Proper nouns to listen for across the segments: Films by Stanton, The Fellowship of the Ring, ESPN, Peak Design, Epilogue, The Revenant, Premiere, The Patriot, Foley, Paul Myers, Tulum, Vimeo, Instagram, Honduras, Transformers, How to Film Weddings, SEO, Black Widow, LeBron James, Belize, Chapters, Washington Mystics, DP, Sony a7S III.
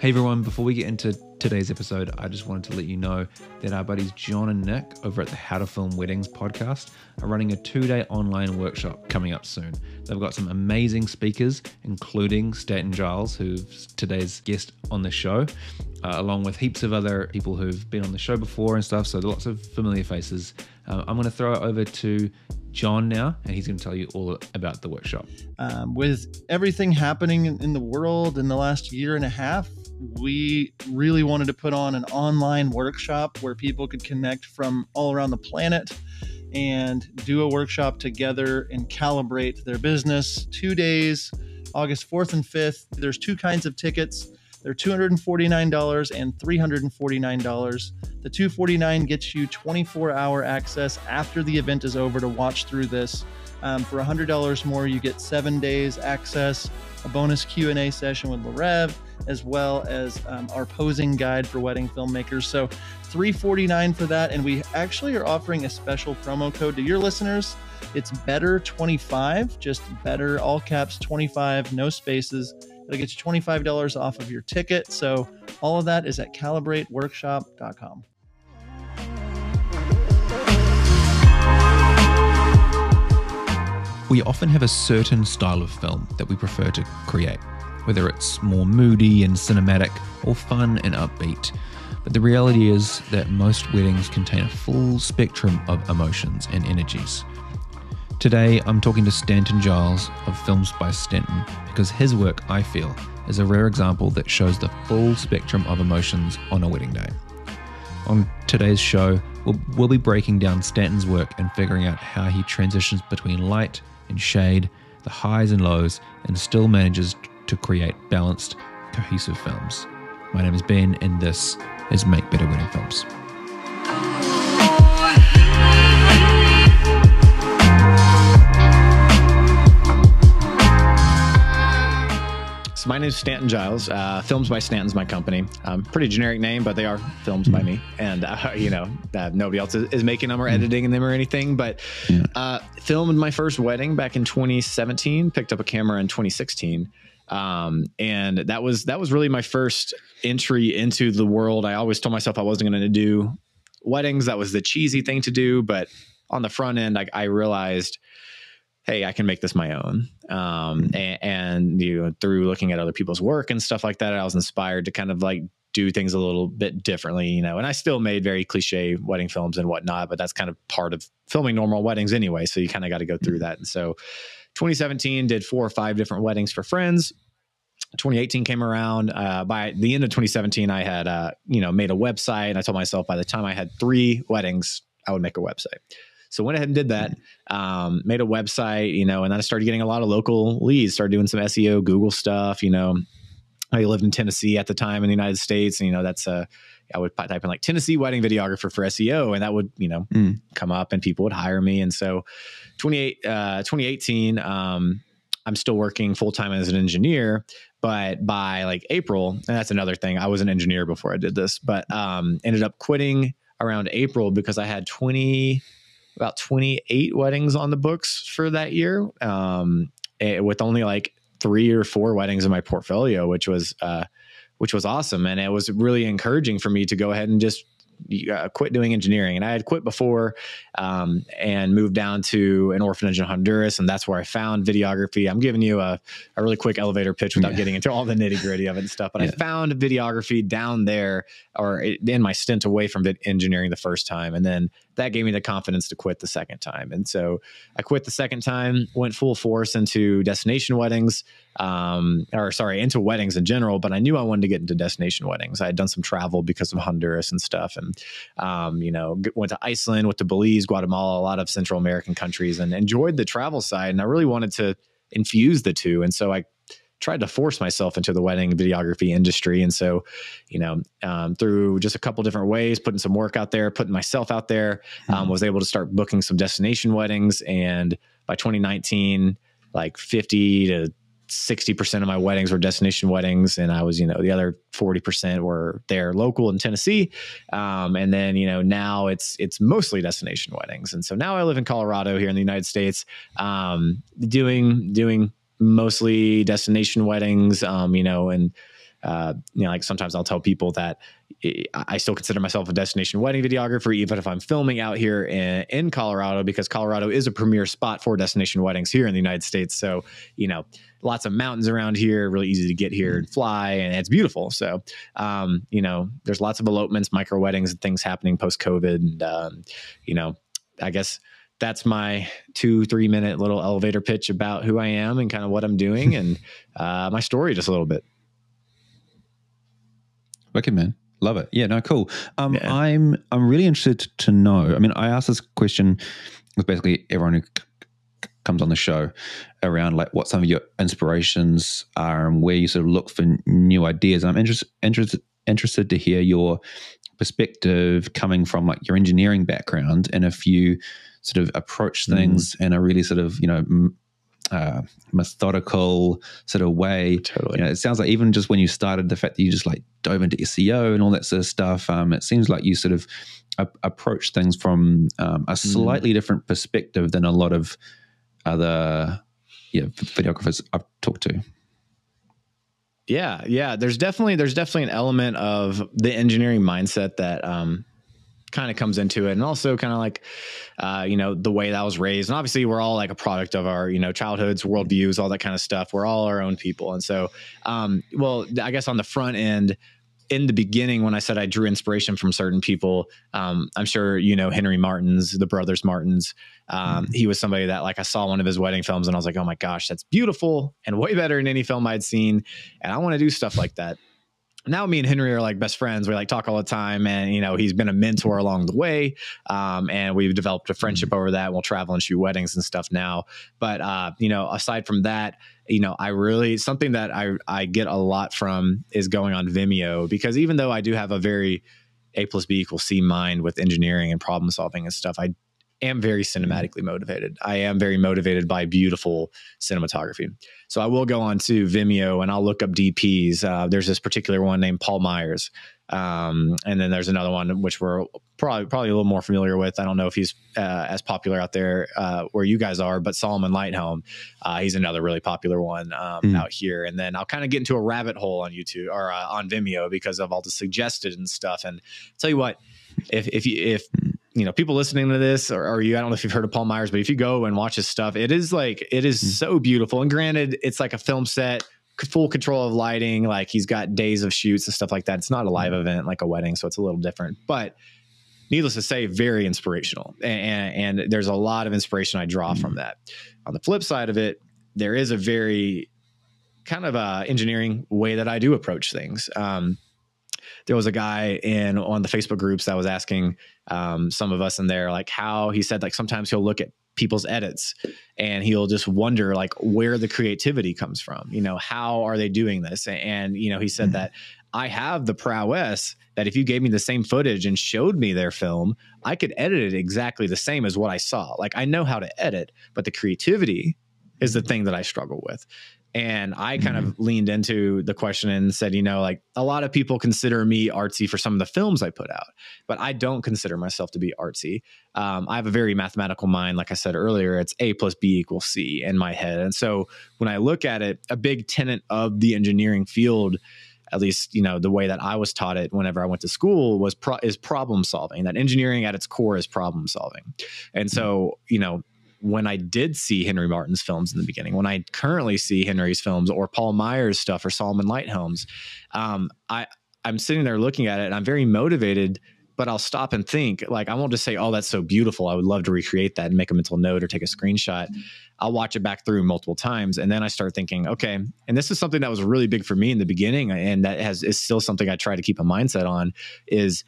Hey everyone, before we get into today's episode, I just wanted to let you know that our buddies John and Nick over at the How to Film Weddings podcast are running a 2-day online workshop coming up soon. They've got some amazing speakers, including Stanton Giles, who's today's guest on the show, along with heaps of other people who've been on the show before and stuff, so lots of familiar faces. I'm going to throw it over to John now, and he's going to tell you all about the workshop. With everything happening in the world in the last year and a half, we really wanted to put on an online workshop where people could connect from all around the planet and do a workshop together and calibrate their business. 2 days, August 4th and 5th. There's two kinds of tickets. They're $249 and $349. The $249 gets you 24-hour access after the event is over to watch through this. For $100 more, you get 7 days access, a bonus Q&A session with LaRev, as well as our posing guide for wedding filmmakers. So $349 for that. And we actually are offering a special promo code to your listeners. It's BETTER25, just BETTER, all caps, 25, no spaces. It'll get you $25 off of your ticket. So all of that is at calibrateworkshop.com. We often have a certain style of film that we prefer to create, whether it's more moody and cinematic or fun and upbeat. But the reality is that most weddings contain a full spectrum of emotions and energies. Today, I'm talking to Stanton Giles of Films by Stanton because his work, I feel, is a rare example that shows the full spectrum of emotions on a wedding day. On today's show, we'll be breaking down Stanton's work and figuring out how he transitions between light and shade, the highs and lows, and still manages to create balanced, cohesive films. My name is Ben, and this is Make Better Wedding Films. My name is Stanton Giles. Films by Stanton's my company. Pretty generic name, but they are films by me. And, you know, nobody else is making them or editing them or anything. But filmed my first wedding back in 2017, picked up a camera in 2016. And that was really my first entry into the world. I always told myself I wasn't going to do weddings. That was the cheesy thing to do. But on the front end, I realized, hey, I can make this my own. And you know, through looking at other people's work and stuff like that, I was inspired to kind of like do things a little bit differently, you know, and I still made very cliche wedding films and whatnot, but that's kind of part of filming normal weddings anyway. So you kind of got to go through that. And so 2017 did 4 or 5 different weddings for friends. 2018 came around. By the end of 2017, I had, you know, made a website, and I told myself by the time I had 3 weddings, I would make a website. So went ahead and did that, made a website, you know, and then I started getting a lot of local leads, started doing some SEO, Google stuff, you know. I lived in Tennessee at the time in the United States. And, you know, that's I would type in like Tennessee wedding videographer for SEO, and that would, you know, come up and people would hire me. And so 2018, I'm still working full time as an engineer, but by like April, and that's another thing. I was an engineer before I did this, but ended up quitting around April because I had about 28 weddings on the books for that year, with only like 3 or 4 weddings in my portfolio, which was awesome. And it was really encouraging for me to go ahead and just quit doing engineering. And I had quit before, and moved down to an orphanage in Honduras. And that's where I found videography. I'm giving you a really quick elevator pitch without getting into all the nitty gritty of it and stuff. But I found videography down there, or in my stint away from engineering the first time. And then that gave me the confidence to quit the second time. And so I quit the second time, went full force into destination weddings, into weddings in general, but I knew I wanted to get into destination weddings. I had done some travel because of Honduras and stuff. And, you know, went to Iceland, went to Belize, Guatemala, a lot of Central American countries, and enjoyed the travel side. And I really wanted to infuse the two. And so I tried to force myself into the wedding videography industry. And so, you know, through just a couple different ways, putting some work out there, putting myself out there, was able to start booking some destination weddings. And by 2019, like 50 to 60% of my weddings were destination weddings. And I was, you know, the other 40% were there local in Tennessee. And then, you know, now it's mostly destination weddings. And so now I live in Colorado here in the United States, doing mostly destination weddings, you know, and You know, like sometimes I'll tell people that I still consider myself a destination wedding videographer, even if I'm filming out here in Colorado, because Colorado is a premier spot for destination weddings here in the United States. So, you know, lots of mountains around here, really easy to get here and fly, and it's beautiful. So, you know, there's lots of elopements, micro weddings and things happening post COVID. And, you know, I guess that's my 2-3 minute little elevator pitch about who I am and kind of what I'm doing and, my story just a little bit. Wicked, man. Love it. Yeah, no, cool. Yeah. I'm really interested to know, I mean, I asked this question with basically everyone who comes on the show around like what some of your inspirations are and where you sort of look for new ideas. And I'm interested to hear your perspective coming from like your engineering background, and if you sort of approach things in a really sort of, you know, methodical sort of way. Totally. You know, it sounds like even just when you started, the fact that you just like dove into SEO and all that sort of stuff, it seems like you sort of approach things from a slightly different perspective than a lot of other videographers I've talked to. Yeah, yeah. There's definitely an element of the engineering mindset that kind of comes into it, and also kind of like, you know, the way that I was raised. And obviously we're all like a product of our, you know, childhoods, worldviews, all that kind of stuff. We're all our own people. And so, well, I guess on the front end, in the beginning, when I said I drew inspiration from certain people, I'm sure, you know, Henry Martins, the brothers Martins, he was somebody that like I saw one of his wedding films and I was like, oh my gosh, that's beautiful and way better than any film I'd seen. And I want to do stuff like that. Now me and Henry are like best friends. We like talk all the time, and you know, he's been a mentor along the way, and we've developed a friendship over that. We'll travel and shoot weddings and stuff now. But you know, aside from that, you know, I really, something that I get a lot from is going on Vimeo, because even though I do have a very A+B=C mind with engineering and problem solving and stuff, I am very cinematically motivated. I am very motivated by beautiful cinematography. So I will go on to Vimeo and I'll look up DPs. There's this particular one named Paul Myers. And then there's another one which we're probably a little more familiar with. I don't know if he's as popular out there where you guys are, but Salomon Ligthelm, he's another really popular one out here. And then I'll kind of get into a rabbit hole on YouTube or on Vimeo because of all the suggested and stuff. And I'll tell you what, if you know, people listening to this, or you, I don't know if you've heard of Paul Myers, but if you go and watch his stuff, it is so beautiful. And granted, it's like a film set, full control of lighting. Like he's got days of shoots and stuff like that. It's not a live event like a wedding, so it's a little different, but needless to say, very inspirational. And there's a lot of inspiration I draw from that. On the flip side of it, there is a very kind of a engineering way that I do approach things. There was a guy on the Facebook groups that was asking some of us in there, like how he said, like sometimes he'll look at people's edits and he'll just wonder like where the creativity comes from, you know, how are they doing this? And, you know, he said that I have the prowess that if you gave me the same footage and showed me their film, I could edit it exactly the same as what I saw. Like I know how to edit, but the creativity is the thing that I struggle with. And I kind of leaned into the question and said, you know, like a lot of people consider me artsy for some of the films I put out, but I don't consider myself to be artsy. I have a very mathematical mind. Like I said earlier, it's A+B=C in my head. And so when I look at it, a big tenet of the engineering field, at least, you know, the way that I was taught it whenever I went to school, was is problem solving. That engineering at its core is problem solving. And so, you know, when I did see Henry Martin's films in the beginning, when I currently see Henry's films or Paul Myers stuff or Salomon Lighthelm's, I'm sitting there looking at it and I'm very motivated, but I'll stop and think. Like I won't just say, oh, that's so beautiful, I would love to recreate that and make a mental note or take a screenshot. I'll watch it back through multiple times. And then I start thinking, okay, and this is something that was really big for me in the beginning. And that is still something I try to keep a mindset on, is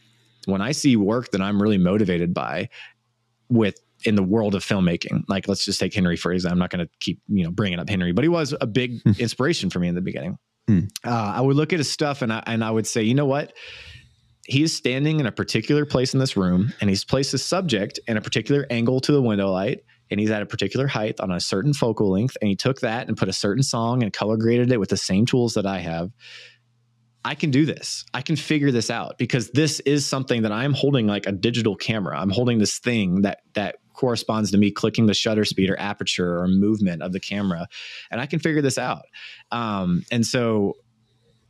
when I see work that I'm really motivated by in the world of filmmaking, like let's just take Henry for example. I'm not going to keep, you know, bringing up Henry, but he was a big inspiration for me in the beginning. I would look at his stuff and I would say, you know what, he's standing in a particular place in this room and he's placed his subject in a particular angle to the window light, and he's at a particular height on a certain focal length, and he took that and put a certain song and color graded it with the same tools that I have. I can do this. I can figure this out, because this is something that I'm holding, like a digital camera. I'm holding this thing that corresponds to me clicking the shutter speed or aperture or movement of the camera, and I can figure this out. And so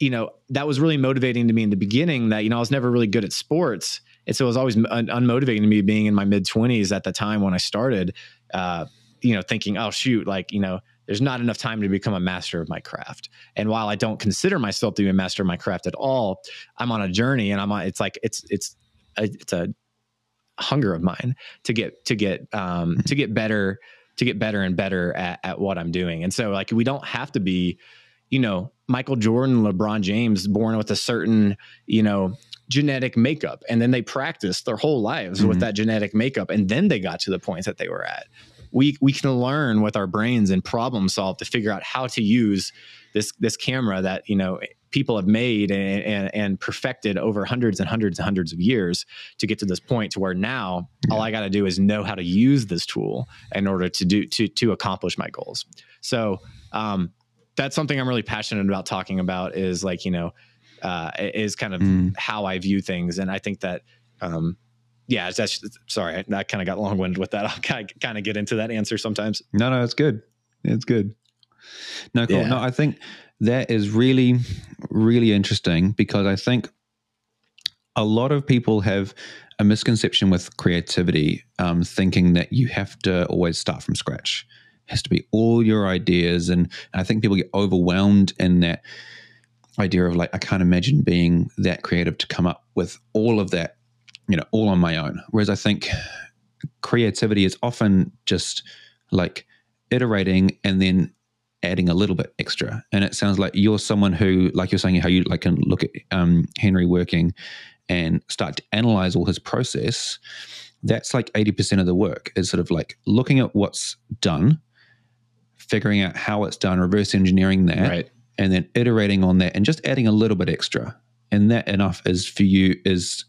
you know, that was really motivating to me in the beginning that, you know, I was never really good at sports. And so it was always unmotivating to me being in my mid 20s at the time when I started, you know, thinking, oh shoot, like, you know, there's not enough time to become a master of my craft. And while I don't consider myself to be a master of my craft at all, I'm on a journey, and I'm on, it's a hunger of mine to get better, to get better and better at what I'm doing. And so like, we don't have to be, you know, Michael Jordan, LeBron James, born with a certain, you know, genetic makeup. And then they practiced their whole lives with that genetic makeup. And then they got to the points that they were at. We can learn with our brains and problem solve to figure out how to use this camera that, you know, people have made and perfected over hundreds and hundreds and hundreds of years to get to this point to where now all I got to do is know how to use this tool in order to accomplish my goals. So that's something I'm really passionate about talking about, is like, you know, is kind of how I view things. And I think that, yeah, that's, sorry, I kind of got long-winded with that. I'll kind of get into that answer sometimes. No, it's good. It's good. No, cool. Yeah. No, I think that is really, really interesting, because I think a lot of people have a misconception with creativity, thinking that you have to always start from scratch. It has to be all your ideas. And I think people get overwhelmed in that idea of like, I can't imagine being that creative to come up with all of that, you know, all on my own. Whereas I think creativity is often just like iterating and then adding a little bit extra. And it sounds like you're someone who, like you're saying, how you like can look at Henry working and start to analyze all his process. That's like 80% of the work is sort of like looking at what's done, figuring out how it's done, reverse engineering that, right, and then iterating on that and just adding a little bit extra. And that enough is for you is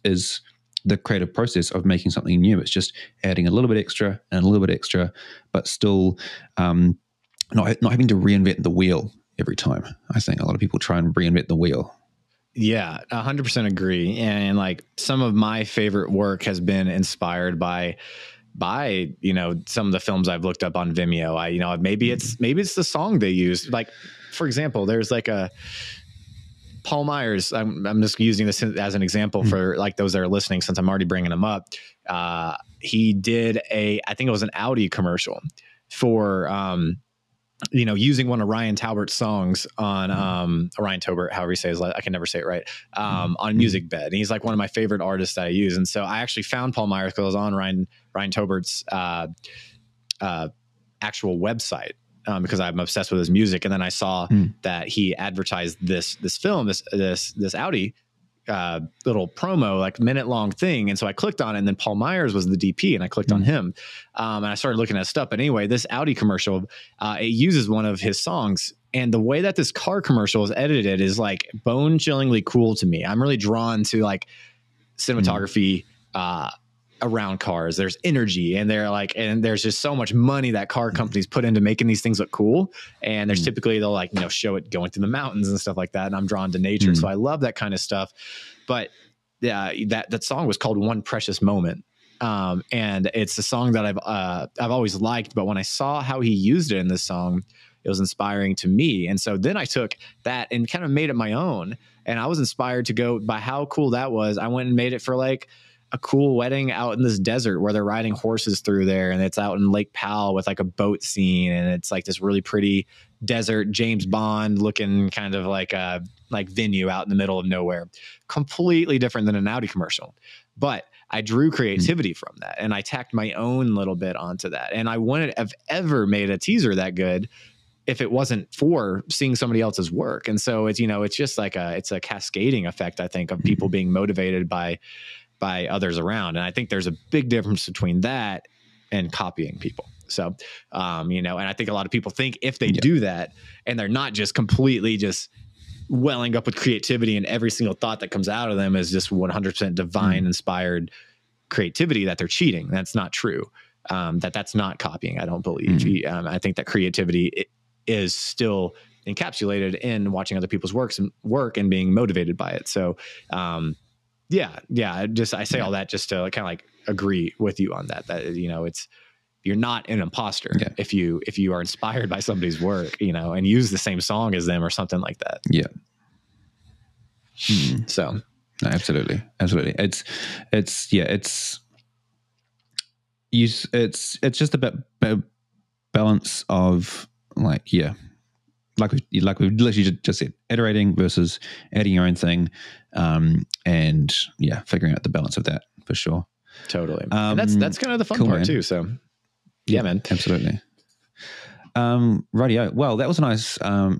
the creative process of making something new. It's just adding a little bit extra and a little bit extra, but still not having to reinvent the wheel every time. I think a lot of people try and reinvent the wheel. Yeah, 100% agree. And like some of my favorite work has been inspired by you know, some of the films I've looked up on Vimeo. I, you know, maybe it's the song they used. Like, for example, there's like a Paul Myers, I'm just using this as an example for like those that are listening, since I'm already bringing him up. He did I think it was an Audi commercial for, you know, using one of Ryan Taubert's songs on, Ryan Taubert, however you say his last, I can never say it right, on Musicbed. And he's like one of my favorite artists that I use. And so I actually found Paul Myers because I was on Ryan Taubert's actual website, because I'm obsessed with his music. And then I saw that he advertised this film, this Audi little promo, like minute long thing. And so I clicked on it, and then Paul Myers was the DP, and I clicked on him. And I started looking at stuff. But anyway, this Audi commercial, it uses one of his songs. And the way that this car commercial is edited is like bone chillingly cool to me. I'm really drawn to like cinematography, around cars. There's energy, and they're like, and there's just so much money that car companies put into making these things look cool. And there's typically, they'll like, you know, show it going through the mountains and stuff like that. And I'm drawn to nature. So I love that kind of stuff. But yeah, that song was called One Precious Moment. And it's a song that I've always liked, but when I saw how he used it in this song, it was inspiring to me. And so then I took that and kind of made it my own. And I was inspired to go by how cool that was. I went and made it for like a cool wedding out in this desert where they're riding horses through there, and it's out in Lake Powell with like a boat scene, and it's like this really pretty desert James Bond looking kind of like a venue out in the middle of nowhere. Completely different than an Audi commercial, but I drew creativity from that, and I tacked my own little bit onto that. And I wouldn't have ever made a teaser that good if it wasn't for seeing somebody else's work. And so it's, you know, it's just like it's a cascading effect, I think, of people being motivated by others around. And I think there's a big difference between that and copying people. So, you know, and I think a lot of people think if they do that, and they're not just completely just welling up with creativity, and every single thought that comes out of them is just 100% divine inspired creativity, that they're cheating. That's not true. That's not copying, I don't believe. I think that creativity is still encapsulated in watching other people's work and being motivated by it. So, yeah. I say all that just to kind of like agree with you on that. That, you know, it's, you're not an imposter if you are inspired by somebody's work, you know, and use the same song as them or something like that. Yeah, Mm. So absolutely, absolutely. It's just a balance of like we've literally just said, iterating versus adding your own thing, and yeah, figuring out the balance of that for sure. Totally. And that's kind of the fun part, man. Too. So yeah, man, absolutely. Rightio. Well, that was a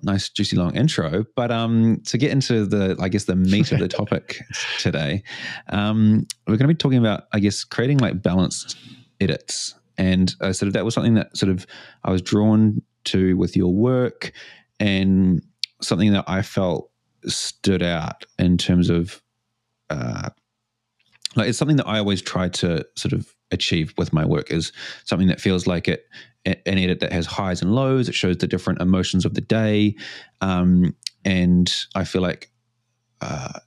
nice juicy long intro, but to get into the, I guess, the meat of the topic today, we're going to be talking about, I guess, creating like balanced edits, and sort of that was something that sort of I was drawn to with your work, and something that I felt stood out in terms of like it's something that I always try to sort of achieve with my work, is something that feels like it an edit that has highs and lows. It shows the different emotions of the day, and I feel like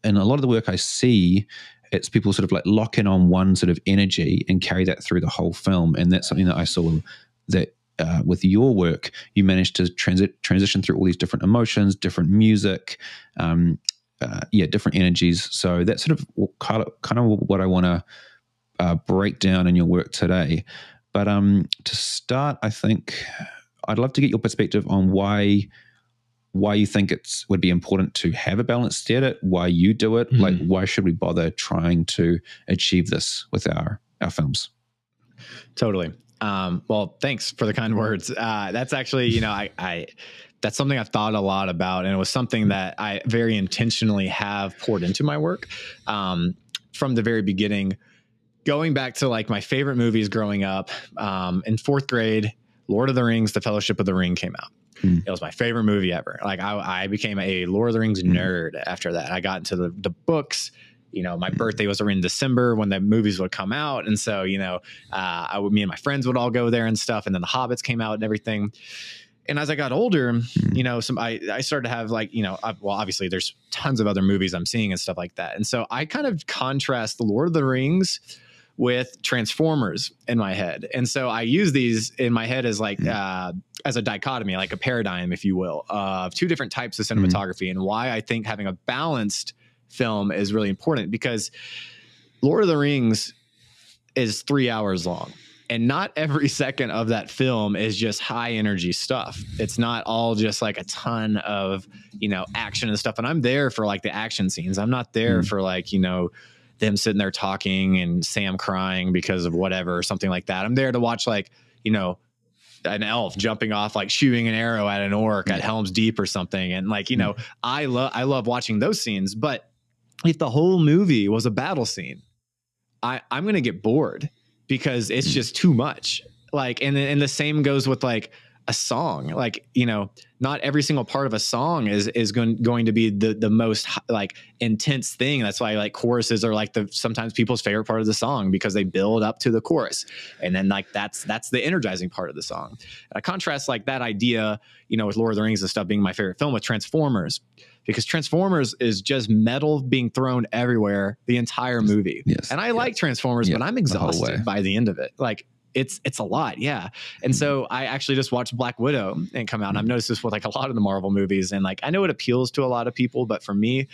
in a lot of the work I see, it's people sort of like lock in on one sort of energy and carry that through the whole film, and that's something that I saw that with your work you managed to transition through all these different emotions, different music, different energies. So that's sort of kind of what I want to break down in your work today. But to start, I think I'd love to get your perspective on why you think it would be important to have a balanced edit, why you do it, mm-hmm. like why should we bother trying to achieve this with our films? Totally. Well, thanks for the kind words. That's actually, that's something I've thought a lot about, and it was something that I very intentionally have poured into my work from the very beginning. Going back to like my favorite movies growing up, in fourth grade, Lord of the Rings, The Fellowship of the Ring came out. Mm. It was my favorite movie ever. Like I became a Lord of the Rings nerd after that. I got into the books. My birthday was in December when the movies would come out. And so, me and my friends would all go there and stuff. And then The Hobbits came out and everything. And as I got older, I started to have obviously there's tons of other movies I'm seeing and stuff like that. And so I kind of contrast the Lord of the Rings with Transformers in my head. And so I use these in my head as like, as a dichotomy, like a paradigm, if you will, of two different types of cinematography, and why I think having a balanced film is really important, because Lord of the Rings is 3 hours long, and not every second of that film is just high energy stuff. It's not all just like a ton of, action and stuff. And I'm there for like the action scenes. I'm not there for like, them sitting there talking and Sam crying because of whatever or something like that. I'm there to watch like, an elf jumping off, like shooting an arrow at an orc at Helm's Deep or something. And like, I love watching those scenes. But if the whole movie was a battle scene, I'm going to get bored because it's just too much. Like, and the same goes with like a song. Like, not every single part of a song is going to be the most like intense thing. That's why like choruses are like sometimes people's favorite part of the song, because they build up to the chorus, and then like that's the energizing part of the song. And I contrast like that idea, with Lord of the Rings and stuff being my favorite film, with Transformers, because Transformers is just metal being thrown everywhere the entire movie. Yes, and I like Transformers, but I'm exhausted by the end of it. Like, it's a lot. Yeah. And so I actually just watched Black Widow and come out, and I've noticed this with like a lot of the Marvel movies, and like, I know it appeals to a lot of people, but for me,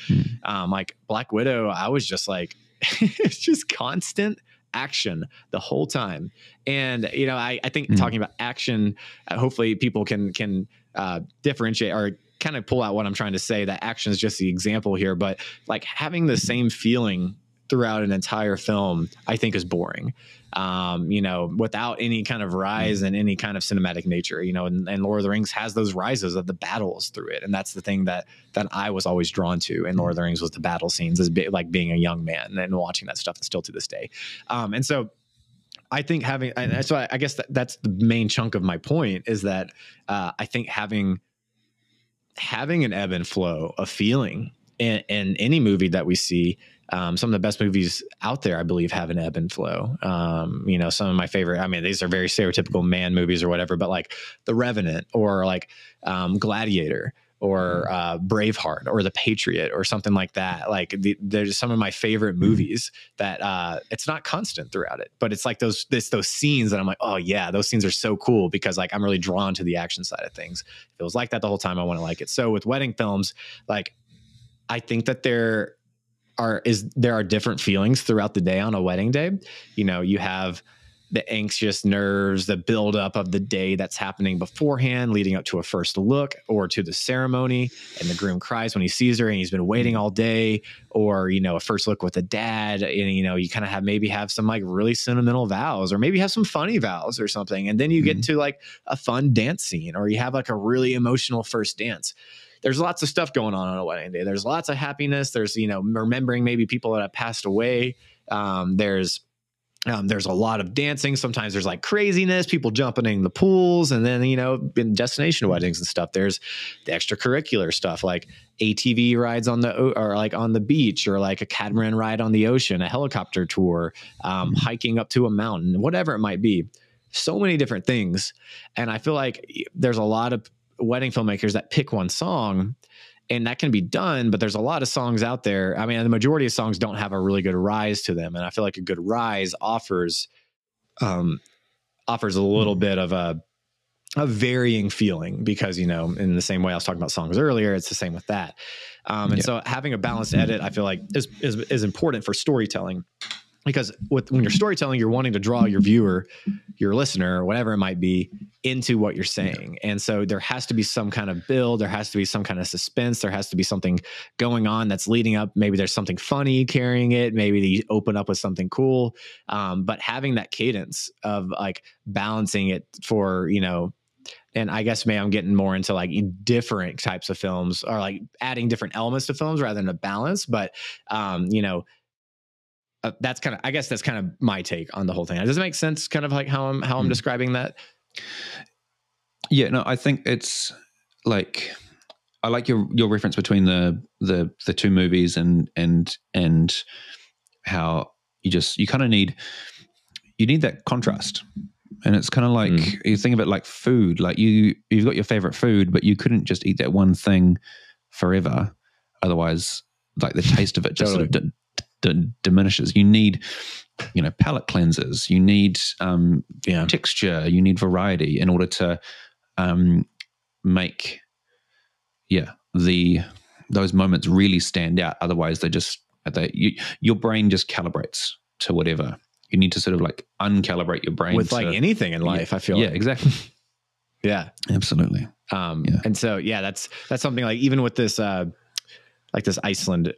like Black Widow, I was just like, it's just constant action the whole time. And, I think talking about action, hopefully people can differentiate or kind of pull out what I'm trying to say, that action is just the example here, but like having the same feeling throughout an entire film, I think is boring, without any kind of rise and any kind of cinematic nature, and Lord of the Rings has those rises of the battles through it. And that's the thing that I was always drawn to in Lord of the Rings, was the battle scenes, as like being a young man and watching that stuff, and still to this day. And so I think I guess that's the main chunk of my point, is that I think having an ebb and flow of feeling in any movie that we see. Some of the best movies out there, I believe, have an ebb and flow. Some of my favorite, these are very stereotypical man movies or whatever, but like The Revenant, or like Gladiator, or Braveheart, or The Patriot, or something like that. Like there's some of my favorite movies that it's not constant throughout it, but it's like those scenes that I'm like, oh yeah, those scenes are so cool, because like I'm really drawn to the action side of things. If it was like that the whole time, I want to like it. So with wedding films, like I think that they're there are different feelings throughout the day on a wedding day. You know, you have the anxious nerves, the buildup of the day that's happening beforehand, leading up to a first look or to the ceremony, and the groom cries when he sees her and he's been waiting all day, or, you know, a first look with a dad, and, you know, you kind of have maybe have some like really sentimental vows, or maybe have some funny vows or something. And then you get to like a fun dance scene, or you have like a really emotional first dance. There's lots of stuff going on a wedding day. There's lots of happiness. There's, you know, remembering maybe people that have passed away. There's a lot of dancing. Sometimes there's like craziness, people jumping in the pools, and then, you know, in destination weddings and stuff, there's the extracurricular stuff like ATV rides on the, or like on the beach, or like a catamaran ride on the ocean, a helicopter tour, hiking up to a mountain, whatever it might be. So many different things. And I feel like there's a lot of wedding filmmakers that pick one song, and that can be done, but there's a lot of songs out there. I mean, the majority of songs don't have a really good rise to them. And I feel like a good rise offers, offers a little bit of a varying feeling, because, you know, in the same way I was talking about songs earlier, it's the same with that. So having a balanced edit, I feel like is important for storytelling, because when you're storytelling, you're wanting to draw your viewer, your listener, whatever it might be, into what you're saying. And so there has to be some kind of build. There has to be some kind of suspense. There has to be something going on that's leading up. Maybe there's something funny carrying it. Maybe they open up with something cool. But having that cadence of like balancing it for, you know, and I guess maybe I'm getting more into like different types of films, or like adding different elements to films rather than a balance. But, you know, that's kind of, I guess that's kind of my take on the whole thing. Does it make sense? Kind of like how I'm describing that? Yeah, no, I think it's like, I like your reference between the two movies and how you kind of need that contrast. And it's kind of like, you think of it like food, like you've got your favorite food, but you couldn't just eat that one thing forever. Otherwise, like the taste of it just sort of diminishes. You need, you know, palate cleansers, you need texture, you need variety in order to make those moments really stand out. Otherwise they just your brain just calibrates to whatever. You need to sort of like uncalibrate your brain with like anything in life. I feel like. Exactly. Yeah, absolutely. And so that's something like, even with this this Iceland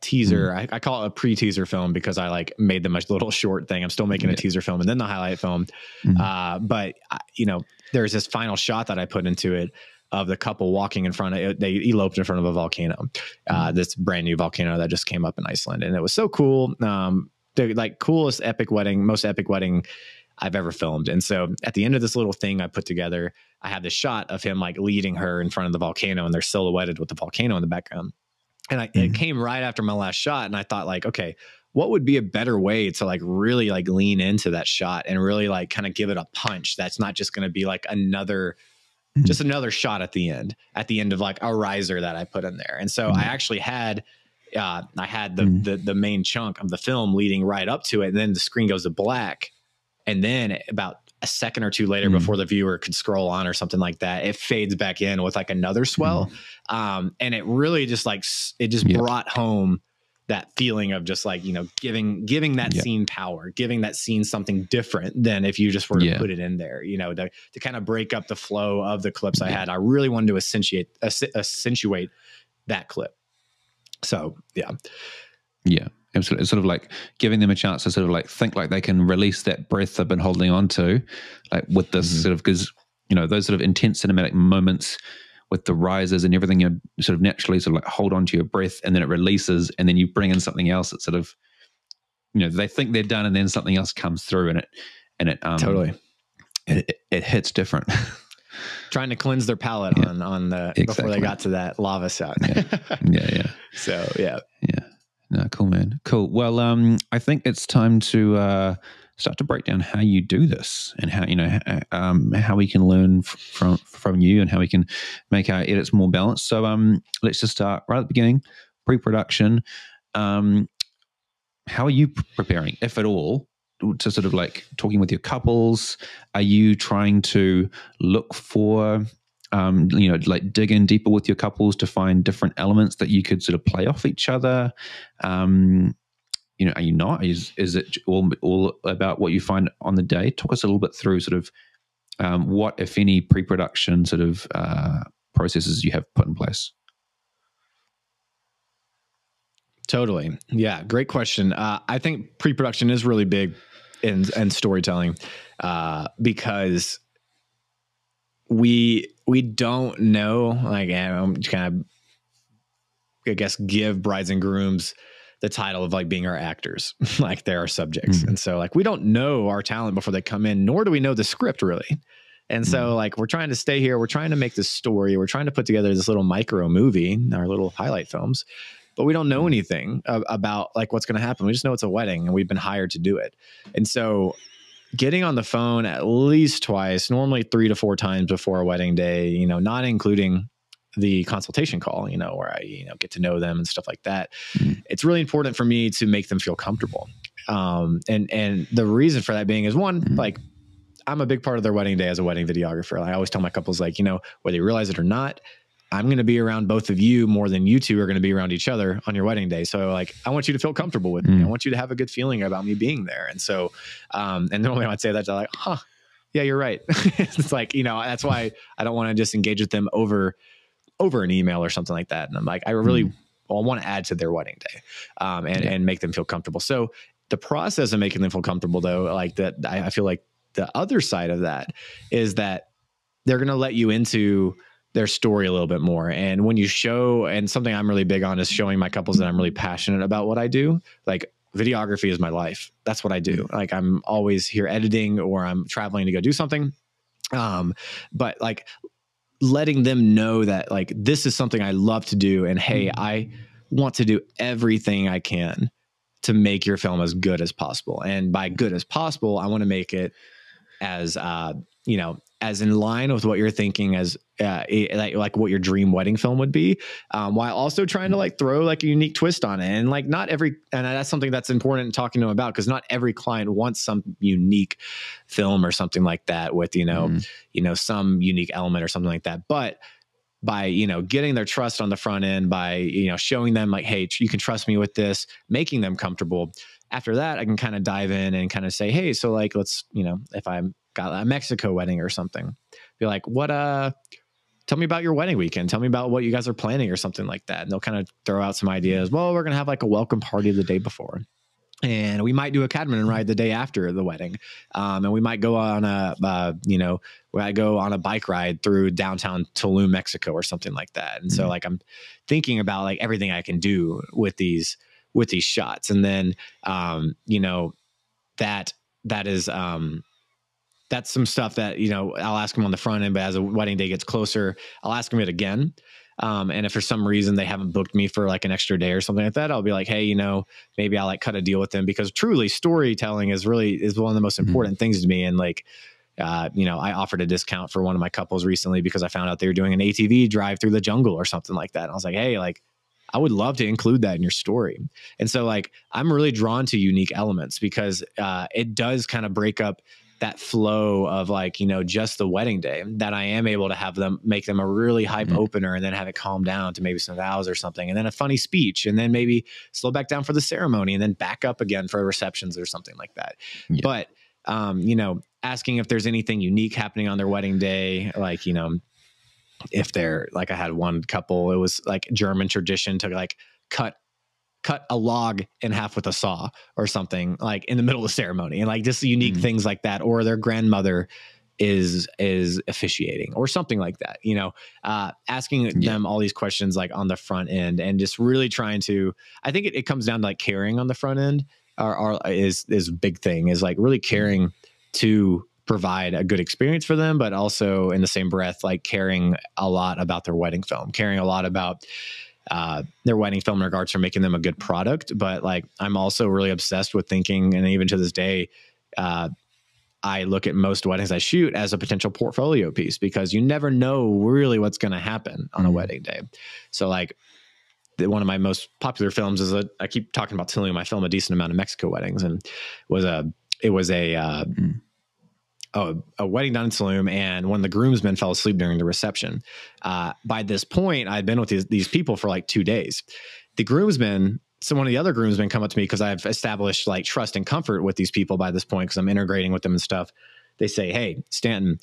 teaser, I call it a pre-teaser film because I like made them a little short thing. I'm still making a teaser film and then the highlight film. But you know, there's this final shot that I put into it of the couple walking in front of it. They eloped in front of a volcano, this brand new volcano that just came up in Iceland. And it was so cool. The like coolest epic wedding, most epic wedding I've ever filmed. And so at the end of this little thing I put together, I have this shot of him like leading her in front of the volcano, and they're silhouetted with the volcano in the background. And it came right after my last shot. And I thought like, okay, what would be a better way to like really like lean into that shot and really like kind of give it a punch? That's not just going to be like another shot at the end of like a riser that I put in there. And so I actually had, the main chunk of the film leading right up to it. And then the screen goes to black. And then about a second or two later, before the viewer could scroll on or something like that, it fades back in with like another swell. And it really just like, it just brought home that feeling of just like, you know, giving that scene power, giving that scene something different than if you just were to put it in there, you know, to kind of break up the flow of the clips I had. I really wanted to accentuate that clip. So, yeah. Yeah. Absolutely. It's sort of like giving them a chance to sort of like think like they can release that breath they've been holding on to, like with this sort of, because, you know, those sort of intense cinematic moments with the rises and everything, you sort of naturally sort of like hold on to your breath, and then it releases, and then you bring in something else that sort of, you know, they think they're done, and then something else comes through, and it hits different. Trying to cleanse their palate on the before they got to that lava shot. So yeah. No, cool, man. Cool. Well, I think it's time to start to break down how you do this, and how, you know, how we can learn from you, and how we can make our edits more balanced. So let's just start right at the beginning, pre-production. How are you preparing, if at all, to sort of like talking with your couples? Are you trying to look for you know, like dig in deeper with your couples to find different elements that you could sort of play off each other. You know, are you not? Is it all about what you find on the day? Talk us a little bit through sort of what, if any, pre-production sort of processes you have put in place. Totally. Yeah, great question. I think pre-production is really big in storytelling because we don't know, like, I'm kind of, I guess, give brides and grooms the title of like being our actors, like they're our subjects. Mm-hmm. And so like, we don't know our talent before they come in, nor do we know the script really. And mm-hmm. so like, we're trying to stay here. We're trying to make this story. We're trying to put together this little micro movie, our little highlight films, but we don't know anything about like what's going to happen. We just know it's a wedding and we've been hired to do it. And so getting on the phone at least twice, normally 3 to 4 times before a wedding day, you know, not including the consultation call, you know, where I, you know, get to know them and stuff like that. Mm. It's really important for me to make them feel comfortable. And the reason for that being is one, like I'm a big part of their wedding day as a wedding videographer. Like, I always tell my couples, like, you know, whether you realize it or not, I'm going to be around both of you more than you two are going to be around each other on your wedding day. So like, I want you to feel comfortable with me. I want you to have a good feeling about me being there. And so, and normally I would say that they're like, huh, yeah, you're right. It's like, you know, that's why I don't want to just engage with them over an email or something like that. And I'm like, I really want to add to their wedding day and make them feel comfortable. So the process of making them feel comfortable though, like that, I feel like the other side of that is that they're going to let you into their story a little bit more. And when you show, and something I'm really big on is showing my couples that I'm really passionate about what I do. Like videography is my life. That's what I do. Like I'm always here editing or I'm traveling to go do something. But like letting them know that like, this is something I love to do. And hey, I want to do everything I can to make your film as good as possible. And by good as possible, I want to make it as, you know, as in line with what you're thinking as like what your dream wedding film would be, while also trying to like throw like a unique twist on it. And like not every, and that's something that's important in talking to them about, because not every client wants some unique film or something like that with, you know, you know, some unique element or something like that. But by, you know, getting their trust on the front end, by, you know, showing them like, hey, you can trust me with this, making them comfortable. After that, I can kind of dive in and kind of say, hey, so like, let's, you know, if I'm got a Mexico wedding or something, be like, what, tell me about your wedding weekend. Tell me about what you guys are planning or something like that. And they'll kind of throw out some ideas. Well, we're going to have like a welcome party the day before. And we might do a catamaran ride the day after the wedding. And we might go on a, you know, where I go on a bike ride through downtown Tulum, Mexico or something like that. And so like, I'm thinking about like everything I can do with these shots. And then, you know, that is, that's some stuff that, you know, I'll ask them on the front end, but as a wedding day gets closer, I'll ask them it again. And if for some reason they haven't booked me for like an extra day or something like that, I'll be like, hey, you know, maybe I'll like cut a deal with them, because truly storytelling is really, is one of the most important things to me. And like, you know, I offered a discount for one of my couples recently because I found out they were doing an ATV drive through the jungle or something like that. And I was like, hey, like, I would love to include that in your story. And so like, I'm really drawn to unique elements because it does kind of break up that flow of like, you know, just the wedding day, that I am able to have them make them a really hype opener and then have it calm down to maybe some vows or something. And then a funny speech, and then maybe slow back down for the ceremony and then back up again for receptions or something like that. Yeah. But, you know, asking if there's anything unique happening on their wedding day, like, you know, if they're like, I had one couple, it was like German tradition to like cut a log in half with a saw or something like in the middle of the ceremony, and like just unique things like that, or their grandmother is officiating or something like that, you know, asking them all these questions like on the front end, and just really trying to, I think it comes down to like caring on the front end is a big thing, is like really caring to provide a good experience for them, but also in the same breath, like caring a lot about their wedding film, caring a lot about, their wedding film in regards to making them a good product. But like, I'm also really obsessed with thinking, and even to this day, I look at most weddings I shoot as a potential portfolio piece, because you never know really what's going to happen on a wedding day. So like one of my most popular films is I keep talking about Tulum. I film a decent amount of Mexico weddings, and it was a a wedding down in Tulum, and one of the groomsmen fell asleep during the reception. By this point, I'd been with these people for like 2 days. The groomsmen, so one of the other groomsmen come up to me, because I've established like trust and comfort with these people by this point, because I'm integrating with them and stuff. They say, "Hey, Stanton,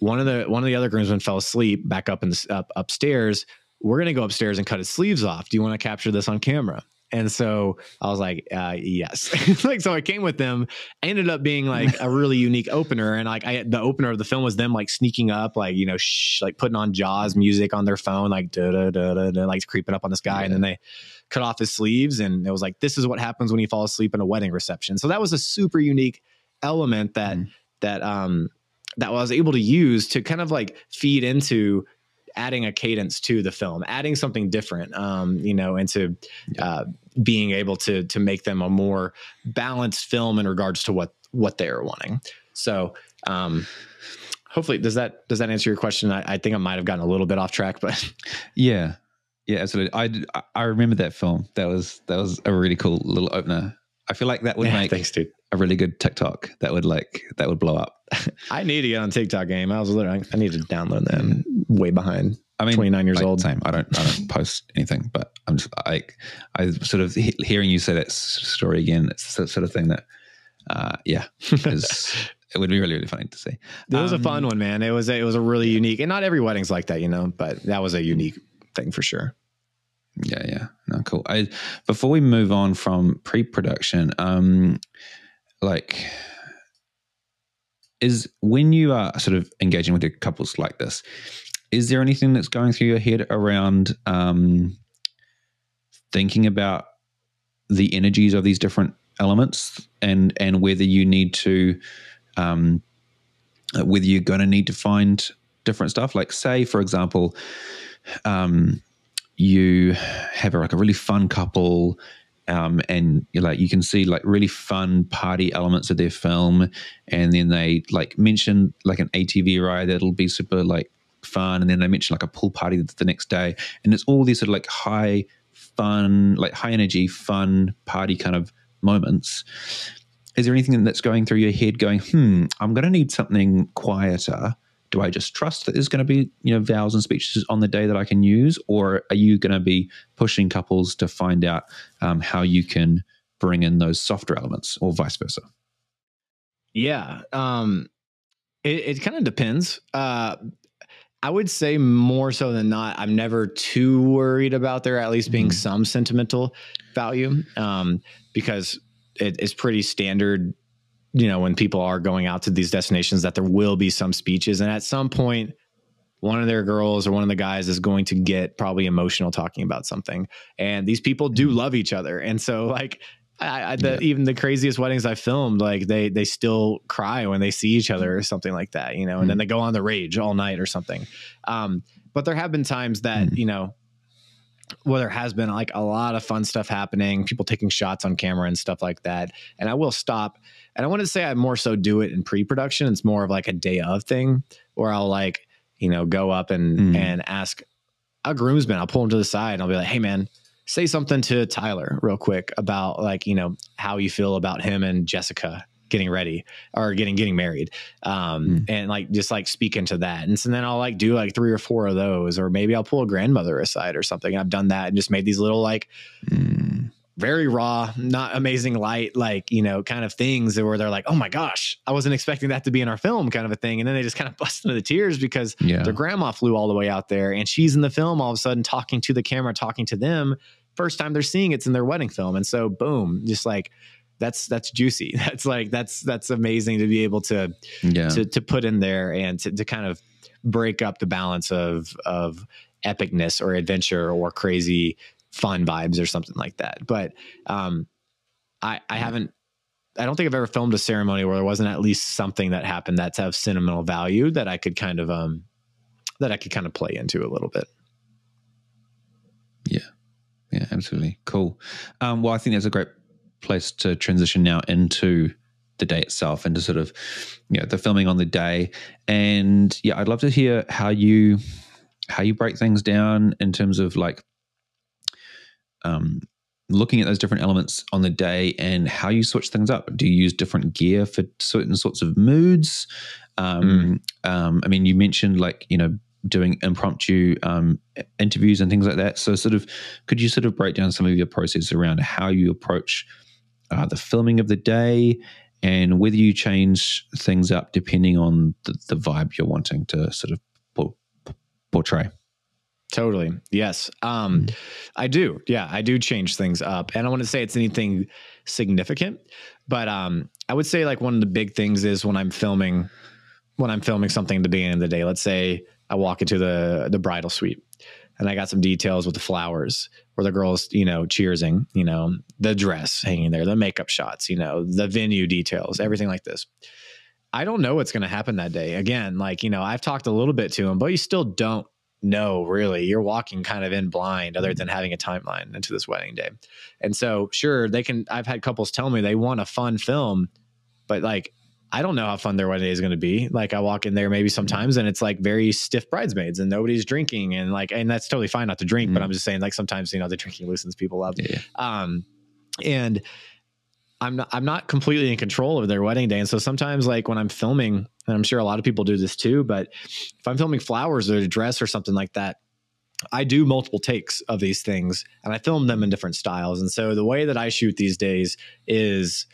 one of the other groomsmen fell asleep back up in the, upstairs. We're going to go upstairs and cut his sleeves off. Do you want to capture this on camera?" And so I was like, yes. Like, so I came with them. I ended up being like a really unique opener. And like, the opener of the film was them like sneaking up, like, you know, like putting on Jaws music on their phone, like da da da da da, like creeping up on this guy. Yeah. And then they cut off his sleeves, and it was like, this is what happens when you fall asleep in a wedding reception. So that was a super unique element that, that I was able to use to kind of like feed into adding a cadence to the film, adding something different, you know, and to being able to make them a more balanced film in regards to what they are wanting. So hopefully, does that answer your question? I think I might have gotten a little bit off track, but yeah, yeah, absolutely. I remember that film. That was a really cool little opener. I feel like that would make a really good TikTok. That would blow up. I need to get on TikTok game. I need to download that. I'm way behind. I mean, 29 years old. Same. I don't post anything, but I'm just like, I sort of hearing you say that story again. It's the sort of thing that, it would be really, really funny to see. It was a fun one, man. It was a really unique, and not every wedding's like that, you know, but that was a unique thing for sure. Yeah, yeah. No, cool. Before we move on from pre-production, is when you are sort of engaging with your couples like this, is there anything that's going through your head around thinking about the energies of these different elements, and whether you need to, whether you're going to need to find different stuff? Like, say, for example, you have a really fun couple, and you're like, you can see like really fun party elements of their film, and then they like mention like an ATV ride that'll be super like fun, and then they mention like a pool party the next day, and it's all these sort of like high fun, like high energy fun party kind of moments. Is there anything that's going through your head going, I'm gonna need something quieter? Do I just trust that there's going to be, you know, vows and speeches on the day that I can use, or are you going to be pushing couples to find out how you can bring in those softer elements, or vice versa? Yeah, it kind of depends. I would say more so than not, I'm never too worried about there at least being some sentimental value, because it's pretty standard. You know, when people are going out to these destinations, that there will be some speeches. And at some point, one of their girls or one of the guys is going to get probably emotional talking about something. And these people do love each other. And so like, even the craziest weddings I filmed, like they still cry when they see each other or something like that, you know, and then they go on the rage all night or something. But there have been times that, you know, well, there has been like a lot of fun stuff happening, people taking shots on camera and stuff like that. And I will stop. And I want to say I more so do it in pre-production. It's more of like a day of thing, where I'll like, you know, go up and ask a groomsman, I'll pull him to the side and I'll be like, "Hey man, say something to Tyler real quick about like, you know, how you feel about him and Jessica getting ready or getting married." And like, just like speak into that. And so then I'll like do like 3 or 4 of those, or maybe I'll pull a grandmother aside or something. I've done that and just made these little like very raw, not amazing light, like, you know, kind of things where they're like, "Oh my gosh, I wasn't expecting that to be in our film," kind of a thing. And then they just kind of bust into the tears because their grandma flew all the way out there and she's in the film all of a sudden, talking to the camera, talking to them. First time they're seeing it's in their wedding film. And so boom, just like, that's juicy. That's like, that's amazing to be able to put in there and to kind of break up the balance of epicness or adventure or crazy fun vibes or something like that. But I don't think I've ever filmed a ceremony where there wasn't at least something that happened that's of sentimental value that I could kind of play into a little bit. Yeah. Yeah, absolutely. Cool. Well, I think that's a great place to transition now into the day itself, into sort of, you know, the filming on the day. And yeah, I'd love to hear how you break things down in terms of like looking at those different elements on the day and how you switch things up. Do you use different gear for certain sorts of moods? I mean, you mentioned like, you know, doing impromptu interviews and things like that. So sort of, could you sort of break down some of your process around how you approach the filming of the day and whether you change things up depending on the vibe you're wanting to sort of portray? Totally. Yes. I do. Yeah, I do change things up. And I want to say it's anything significant, but I would say like one of the big things is when I'm filming something at the beginning of the day, let's say I walk into the bridal suite and I got some details with the flowers or the girls, you know, cheersing, you know, the dress hanging there, the makeup shots, you know, the venue details, everything like this. I don't know what's going to happen that day. Again, like, you know, I've talked a little bit to him, but you still don't know, really. You're walking kind of in blind other than having a timeline into this wedding day. And so sure, they can, I've had couples tell me they want a fun film, but like, I don't know how fun their wedding day is going to be. Like I walk in there maybe sometimes and it's like very stiff bridesmaids and nobody's drinking and like, and that's totally fine not to drink, but I'm just saying like sometimes, you know, the drinking loosens people up. Yeah. And I'm not completely in control of their wedding day. And so sometimes like when I'm filming, and I'm sure a lot of people do this too, but if I'm filming flowers or a dress or something like that, I do multiple takes of these things and I film them in different styles. And so the way that I shoot these days is,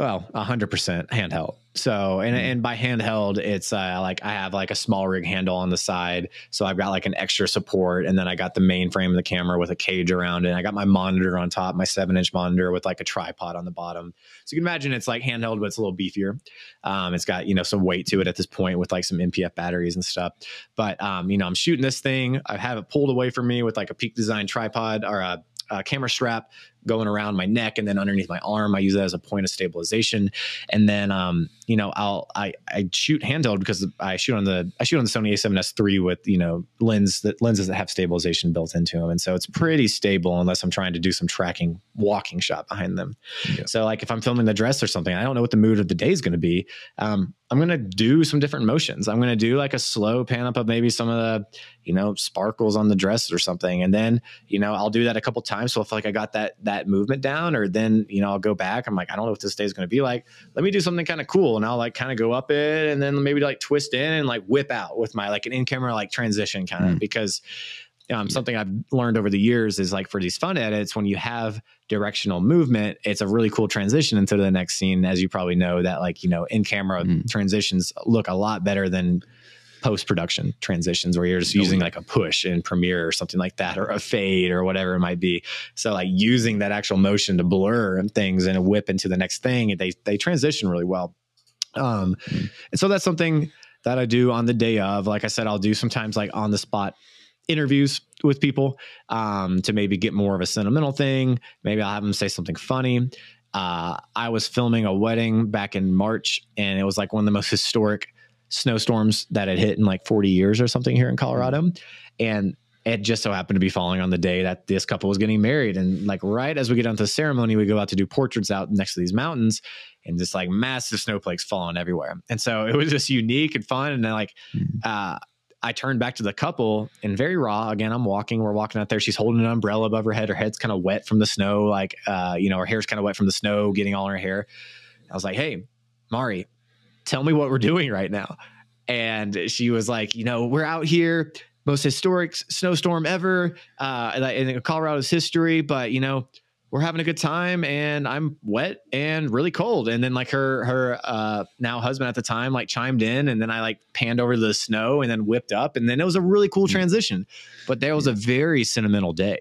well, 100% handheld. So, and by handheld, it's like I have like a small rig handle on the side. So I've got like an extra support and then I got the main frame of the camera with a cage around it. And I got my monitor on top, my 7-inch monitor with like a tripod on the bottom. So you can imagine it's like handheld, but it's a little beefier. It's got, you know, some weight to it at this point with like some NPF batteries and stuff. But, you know, I'm shooting this thing. I have it pulled away from me with like a Peak Design tripod or a camera strap going around my neck and then underneath my arm. I use that as a point of stabilization. And then, you know, I shoot handheld because I shoot on the Sony a7S III with, you know, lenses that have stabilization built into them. And so it's pretty stable unless I'm trying to do some tracking, walking shot behind them. Yeah. So like if I'm filming the dress or something, I don't know what the mood of the day is going to be. I'm going to do some different motions. I'm going to do like a slow pan up of maybe some of the, you know, sparkles on the dress or something. And then, you know, I'll do that a couple times. So if like I got that movement down, or then, you know, I'll go back. I'm like, I don't know what this day is going to be like. Let me do something kind of cool. And I'll like kind of go up it and then maybe like twist in and like whip out with my like an in-camera like transition kind of because something I've learned over the years is like for these fun edits, when you have directional movement, it's a really cool transition into the next scene. As you probably know that like, you know, in-camera transitions look a lot better than post-production transitions where you're just using like a push in Premiere or something like that, or a fade or whatever it might be. So like using that actual motion to blur and things and whip into the next thing, they transition really well. And so that's something that I do on the day of. Like I said, I'll do sometimes like on the spot interviews with people to maybe get more of a sentimental thing. Maybe I'll have them say something funny. I was filming a wedding back in March and it was like one of the most historic snowstorms that had hit in like 40 years or something here in Colorado. And it just so happened to be falling on the day that this couple was getting married. And like, right as we get onto the ceremony, we go out to do portraits out next to these mountains and just like massive snowflakes falling everywhere. And so it was just unique and fun. And then like, I turned back to the couple and very raw. Again, we're walking out there. She's holding an umbrella above her head. Her head's kind of wet from the snow. Like, you know, her hair's kind of wet from the snow, getting all in her hair. I was like, "Hey, Mari, tell me what we're doing right now." And she was like, "You know, we're out here, most historic snowstorm ever in Colorado's history, but you know, we're having a good time and I'm wet and really cold." And then like her now husband at the time like chimed in, and then I like panned over the snow and then whipped up, and then it was a really cool transition, but there was a very sentimental day.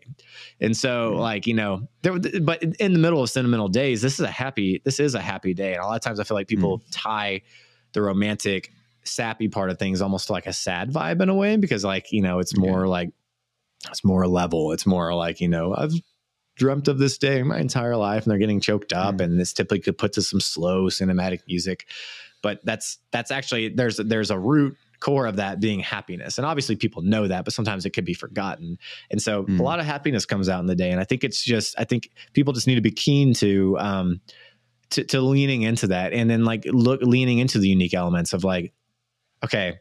And so like, you know, but in the middle of sentimental days, this is a happy day. And a lot of times I feel like people tie the romantic, sappy part of things almost like a sad vibe in a way, because like, you know, it's more like, it's more level. It's more like, you know, I've dreamt of this day my entire life, and they're getting choked up, and this typically puts to some slow cinematic music. But that's actually, there's a root core of that being happiness, and obviously people know that, but sometimes it could be forgotten. And so a lot of happiness comes out in the day, and I think people just need to be keen to leaning into that, and then like leaning into the unique elements of like, okay,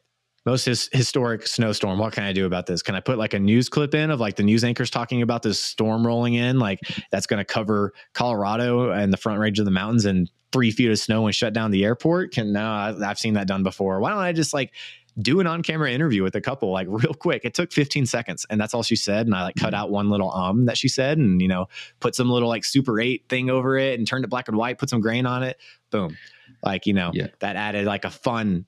most historic snowstorm. What can I do about this? Can I put like a news clip in of like the news anchors talking about this storm rolling in? Like that's going to cover Colorado and the front range of the mountains and 3 feet of snow and shut down the airport. I've seen that done before. Why don't I just like do an on-camera interview with a couple, like real quick? It took 15 seconds and that's all she said. And I like cut out one little that she said and, you know, put some little like Super 8 thing over it and turned it black and white, put some grain on it. Boom. Like, you know, that added like a fun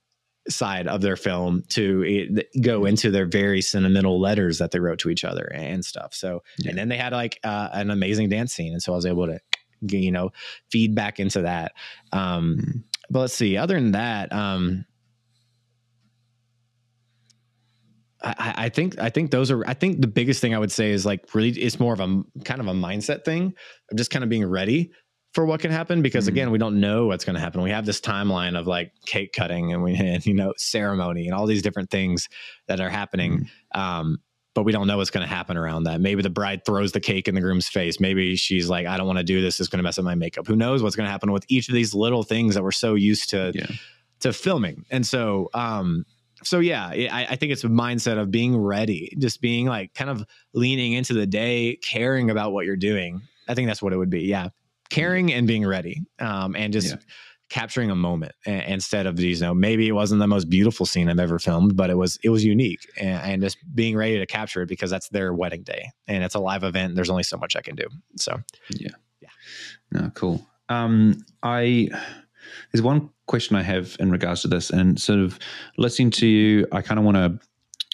side of their film to go into their very sentimental letters that they wrote to each other and stuff. So, and then they had like an amazing dance scene. And so I was able to, you know, feed back into that. But let's see, other than that, I think the biggest thing I would say is like really, it's more of a kind of a mindset thing of just kind of being ready for what can happen, because again, we don't know what's going to happen. We have this timeline of like cake cutting and you know, ceremony and all these different things that are happening. But we don't know what's going to happen around that. Maybe the bride throws the cake in the groom's face. Maybe she's like, I don't want to do this. It's going to mess up my makeup. Who knows what's going to happen with each of these little things that we're so used to filming. And so, I think it's a mindset of being ready, just being like kind of leaning into the day, caring about what you're doing. I think that's what it would be. Yeah. Caring and being ready, and just capturing a moment instead of these, you know, maybe it wasn't the most beautiful scene I've ever filmed, but it was unique, and just being ready to capture it because that's their wedding day and it's a live event. And there's only so much I can do. So, yeah. No, cool. There's one question I have in regards to this, and sort of listening to you, I kind of want to,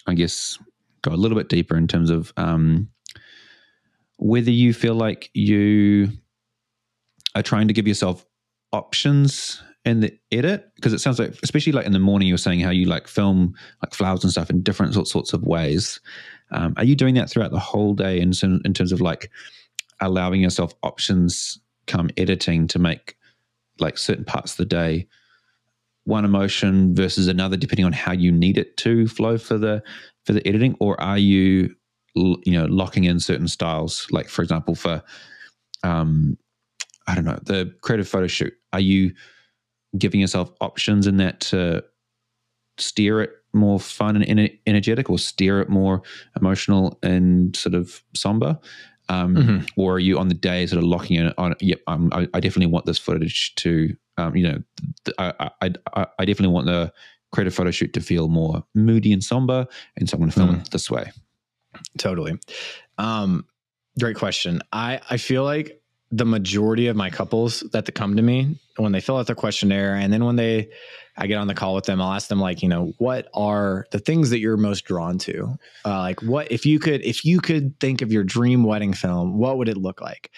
I guess, go a little bit deeper in terms of, whether you feel like you are trying to give yourself options in the edit, because it sounds like, especially like in the morning, you're saying how you like film like flowers and stuff in different sorts of ways. Are you doing that throughout the whole day in terms of like allowing yourself options come editing to make like certain parts of the day one emotion versus another depending on how you need it to flow for the editing? Or are you, you know, locking in certain styles? Like for example, for I don't know, the creative photo shoot, are you giving yourself options in that to steer it more fun and energetic, or steer it more emotional and sort of somber? Or are you on the day sort of locking in on, I definitely want this footage to, I definitely want the creative photo shoot to feel more moody and somber, and so I'm going to film it this way? Totally. Great question. I feel like the majority of my couples that come to me, when they fill out their questionnaire, and then when I get on the call with them, I'll ask them like, you know, what are the things that you're most drawn to? Like what, if you could think of your dream wedding film, what would it look like?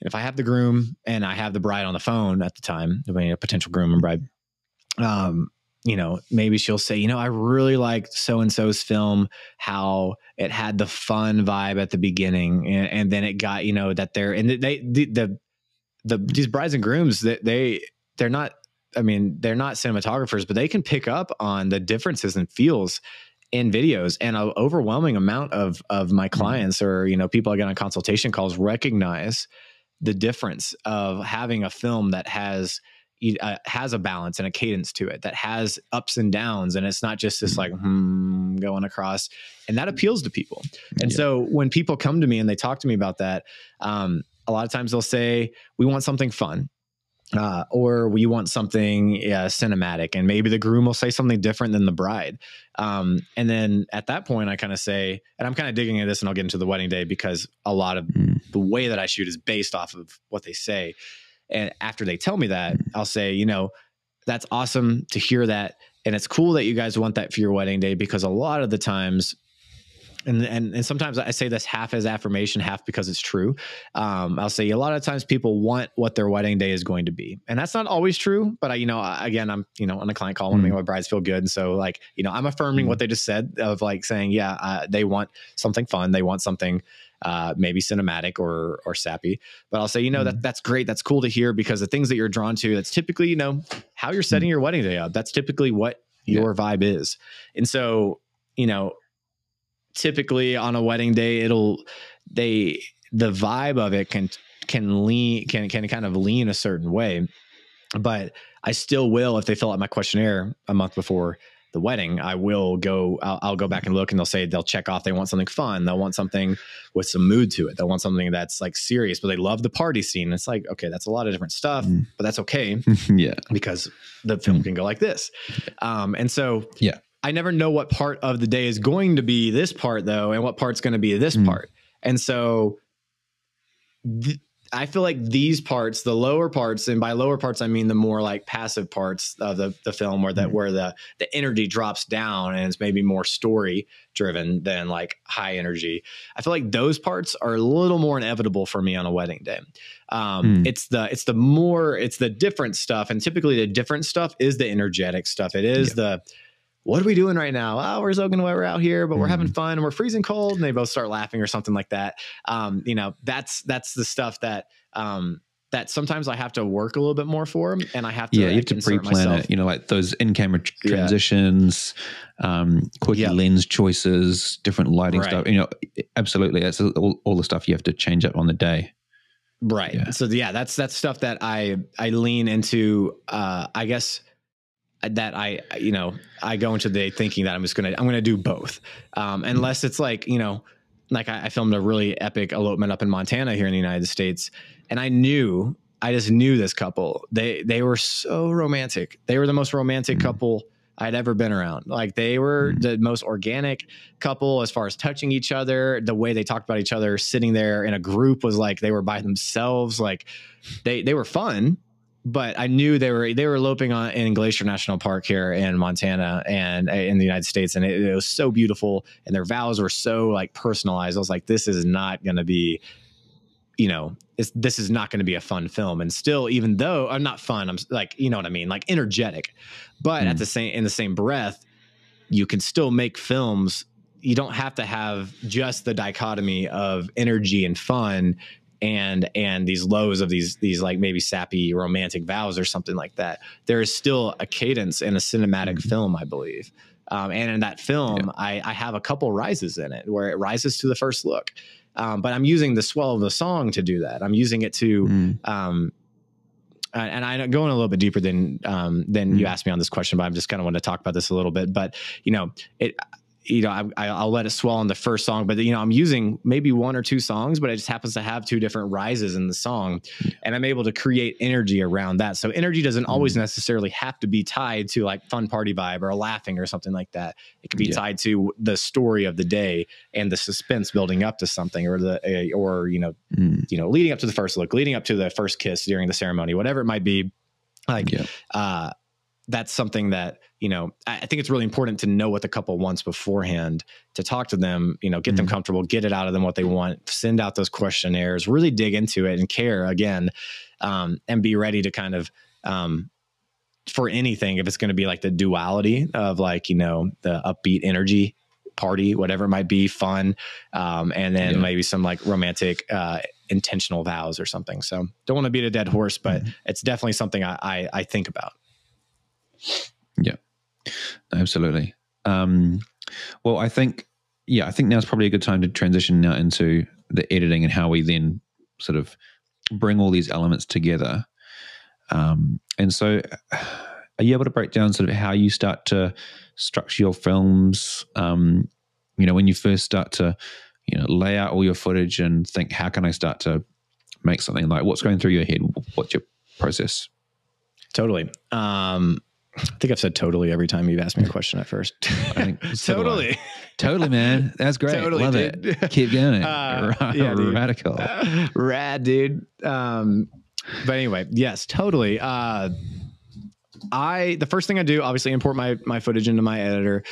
And if I have the groom and I have the bride on the phone at the time, a potential groom and bride, you know, maybe she'll say, you know, I really liked so-and-so's film, how it had the fun vibe at the beginning. And then it got, you know, that they're, and these brides and grooms, that they're not, I mean, they're not cinematographers, but they can pick up on the differences and feels in videos. And an overwhelming amount of my clients or, you know, people I get on consultation calls recognize the difference of having a film that has a balance and a cadence to it, that has ups and downs, and it's not just this like going across, and that appeals to people. And so when people come to me and they talk to me about that, a lot of times they'll say, we want something fun, or we want something cinematic, and maybe the groom will say something different than the bride. And then at that point I kind of say, and I'm kind of digging into this and I'll get into the wedding day, because a lot of the way that I shoot is based off of what they say. And after they tell me that, I'll say, you know, that's awesome to hear that. And it's cool that you guys want that for your wedding day, because a lot of the times, and sometimes I say this half as affirmation, half because it's true. I'll say a lot of times people want what their wedding day is going to be. And that's not always true, but I'm, you know, on a client call, I want to make my brides feel good. And so like, you know, I'm affirming what they just said of like saying, they want something fun. They want something maybe cinematic or sappy, but I'll say, you know, that's great. That's cool to hear, because the things that you're drawn to, that's typically, you know, how you're setting your wedding day up. That's typically what your vibe is. And so, you know, typically on a wedding day, the vibe of it can kind of lean a certain way, but I still will, if they fill out my questionnaire a month before, the wedding, I will go, I'll go back and look, and they'll say, they'll check off. They want something fun. They'll want something with some mood to it. They'll want something that's like serious, but they love the party scene. It's like, okay, that's a lot of different stuff, but that's okay. Yeah. Because the film can go like this. And so yeah, I never know what part of the day is going to be this part though, and what part's going to be this part. And so I feel like these parts, the lower parts, and by lower parts, I mean the more like passive parts of the film, where that, where the energy drops down and it's maybe more story driven than like high energy. I feel like those parts are a little more inevitable for me on a wedding day. It's the different stuff. And typically the different stuff is the energetic stuff. It is the, what are we doing right now? Oh, we're soaking wet. We're out here, but we're having fun and we're freezing cold. And they both start laughing or something like that. You know, that's the stuff that, that sometimes I have to work a little bit more for, and I have to, you have to pre-plan it, you know, like those in-camera transitions, quirky lens choices, different lighting stuff, you know, absolutely. That's all the stuff you have to change up on the day. Right. Yeah. So yeah, that's stuff that I lean into, I guess, that you know, I go into the day thinking that I'm going to do both. Unless it's like, you know, like I filmed a really epic elopement up in Montana here in the United States. And I just knew this couple, they were so romantic. They were the most romantic couple I'd ever been around. Like they were the most organic couple as far as touching each other. The way they talked about each other sitting there in a group was like, they were by themselves. Like they were fun. But I knew they were eloping in Glacier National Park here in Montana and in the United States. And it was so beautiful. And their vows were so like personalized. I was like, this is not going to be, you know, this is not going to be a fun film. And still, even though I'm not fun, I'm like, you know what I mean? Like energetic, but at the same, in the same breath, you can still make films. You don't have to have just the dichotomy of energy and fun and these lows of these like maybe sappy romantic vows or something like that. There is still a cadence in a cinematic film, I believe. And in that film, I have a couple rises in it where it rises to the first look. But I'm using the swell of the song to do that. I'm using it to, and I go in a little bit deeper than you asked me on this question, but I'm just kind of want to talk about this a little bit, but you know, I'll let it swell in the first song, but you know, I'm using maybe one or two songs, but it just happens to have two different rises in the song, and I'm able to create energy around that. So energy doesn't always necessarily have to be tied to like fun party vibe or laughing or something like that. It can be tied to the story of the day and the suspense building up to something, or the, or, you know, leading up to the first look, leading up to the first kiss during the ceremony, whatever it might be. Like, that's something that, you know, I think it's really important to know what the couple wants beforehand, to talk to them, you know, get them comfortable, get it out of them what they want, send out those questionnaires, really dig into it and care again, and be ready to kind of, for anything, if it's going to be like the duality of like, you know, the upbeat energy party, whatever it might be, fun. And then maybe some like romantic, intentional vows or something. So don't want to beat a dead horse, but it's definitely something I think about. Yeah, absolutely. Well, I think now's probably a good time to transition now into the editing and how we then sort of bring all these elements together. And so are you able to break down sort of how you start to structure your films? You know, when you first start to, you know, lay out all your footage and think, how can I start to make something, like what's going through your head? What's your process? Totally. I think I've said totally every time you've asked me a question at first. I think totally. Totally, man. That's great. Totally, love dude. It. Keep doing it. Radical. Rad, dude. But anyway, yes, totally. The first thing I do, obviously import my footage into my editor.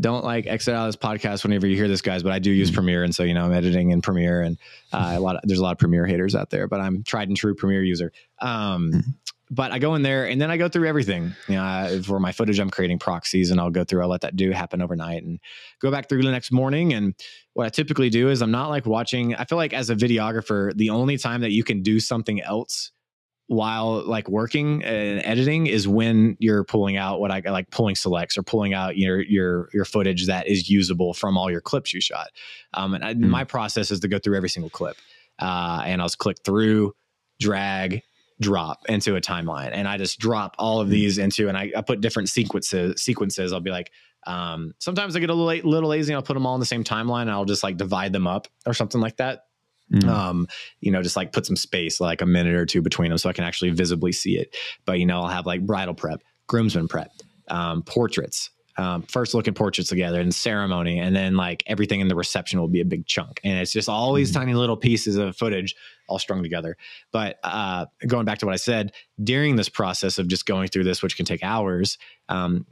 Don't like exit out of this podcast whenever you hear this, guys, but I do use Premiere. And so, you know, I'm editing in Premiere, and there's a lot of Premiere haters out there, but I'm tried and true Premiere user. But I go in there and then I go through everything. You know, for my footage, I'm creating proxies, and I'll let that happen overnight and go back through the next morning. And what I typically do is I'm not like watching. I feel like as a videographer, the only time that you can do something else while like working and editing is when you're pulling out what I like pulling selects, or pulling out your footage that is usable from all your clips you shot. And my process is to go through every single clip, and I'll just click through, drag, drop into a timeline, and I just drop all of these into, and I put different sequences. I'll be like, sometimes I get a little lazy and I'll put them all in the same timeline, and I'll just like divide them up or something like that. Mm-hmm. You know, just like put some space, like a minute or two between them, so I can actually visibly see it. But, you know, I'll have like bridal prep, groomsmen prep, portraits, first looking portraits together, and ceremony. And then like everything in the reception will be a big chunk. And it's just all these tiny little pieces of footage all strung together. But going back to what I said, during this process of just going through this, which can take hours,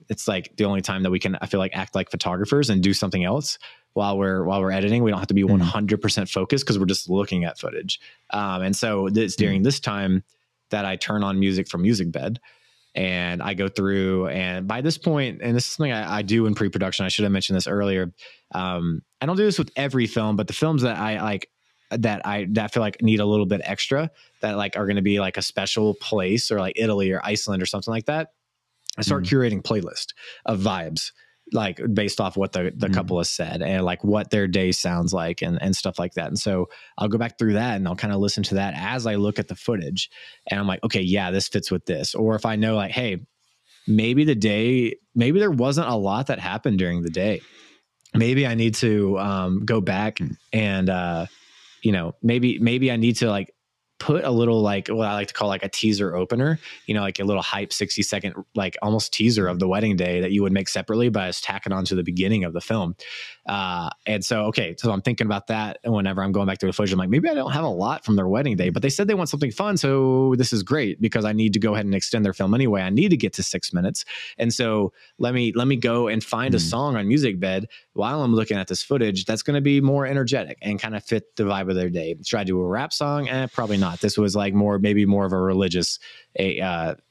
it's like the only time that we can, I feel like, act like photographers and do something else while we're editing. We don't have to be 100% focused because we're just looking at footage. And so it's during this time that I turn on music from Musicbed. And I go through, and by this point, and this is something I do in pre-production, I should have mentioned this earlier. I don't do this with every film, but the films that I like, that I feel like need a little bit extra, that like are going to be like a special place, or like Italy or Iceland or something like that, I start curating playlist of vibes, like based off what the couple has said, and like what their day sounds like, and stuff like that. And so I'll go back through that, and I'll kind of listen to that as I look at the footage, and I'm like, okay, yeah, this fits with this. Or if I know like, hey, maybe there wasn't a lot that happened during the day. Maybe I need to go back and, you know, maybe I need to like put a little, like what I like to call like a teaser opener, you know, like a little hype 60-second, like almost teaser of the wedding day that you would make separately, but it's tacking on to the beginning of the film. And so, okay, so I'm thinking about that. And whenever I'm going back through the footage, I'm like, maybe I don't have a lot from their wedding day, but they said they want something fun. So this is great, because I need to go ahead and extend their film anyway. I need to get to 6 minutes. And so let me go and find a song on Musicbed while I'm looking at this footage that's going to be more energetic and kind of fit the vibe of their day. Try to do a rap song? Probably not. This was like maybe more of a religious, you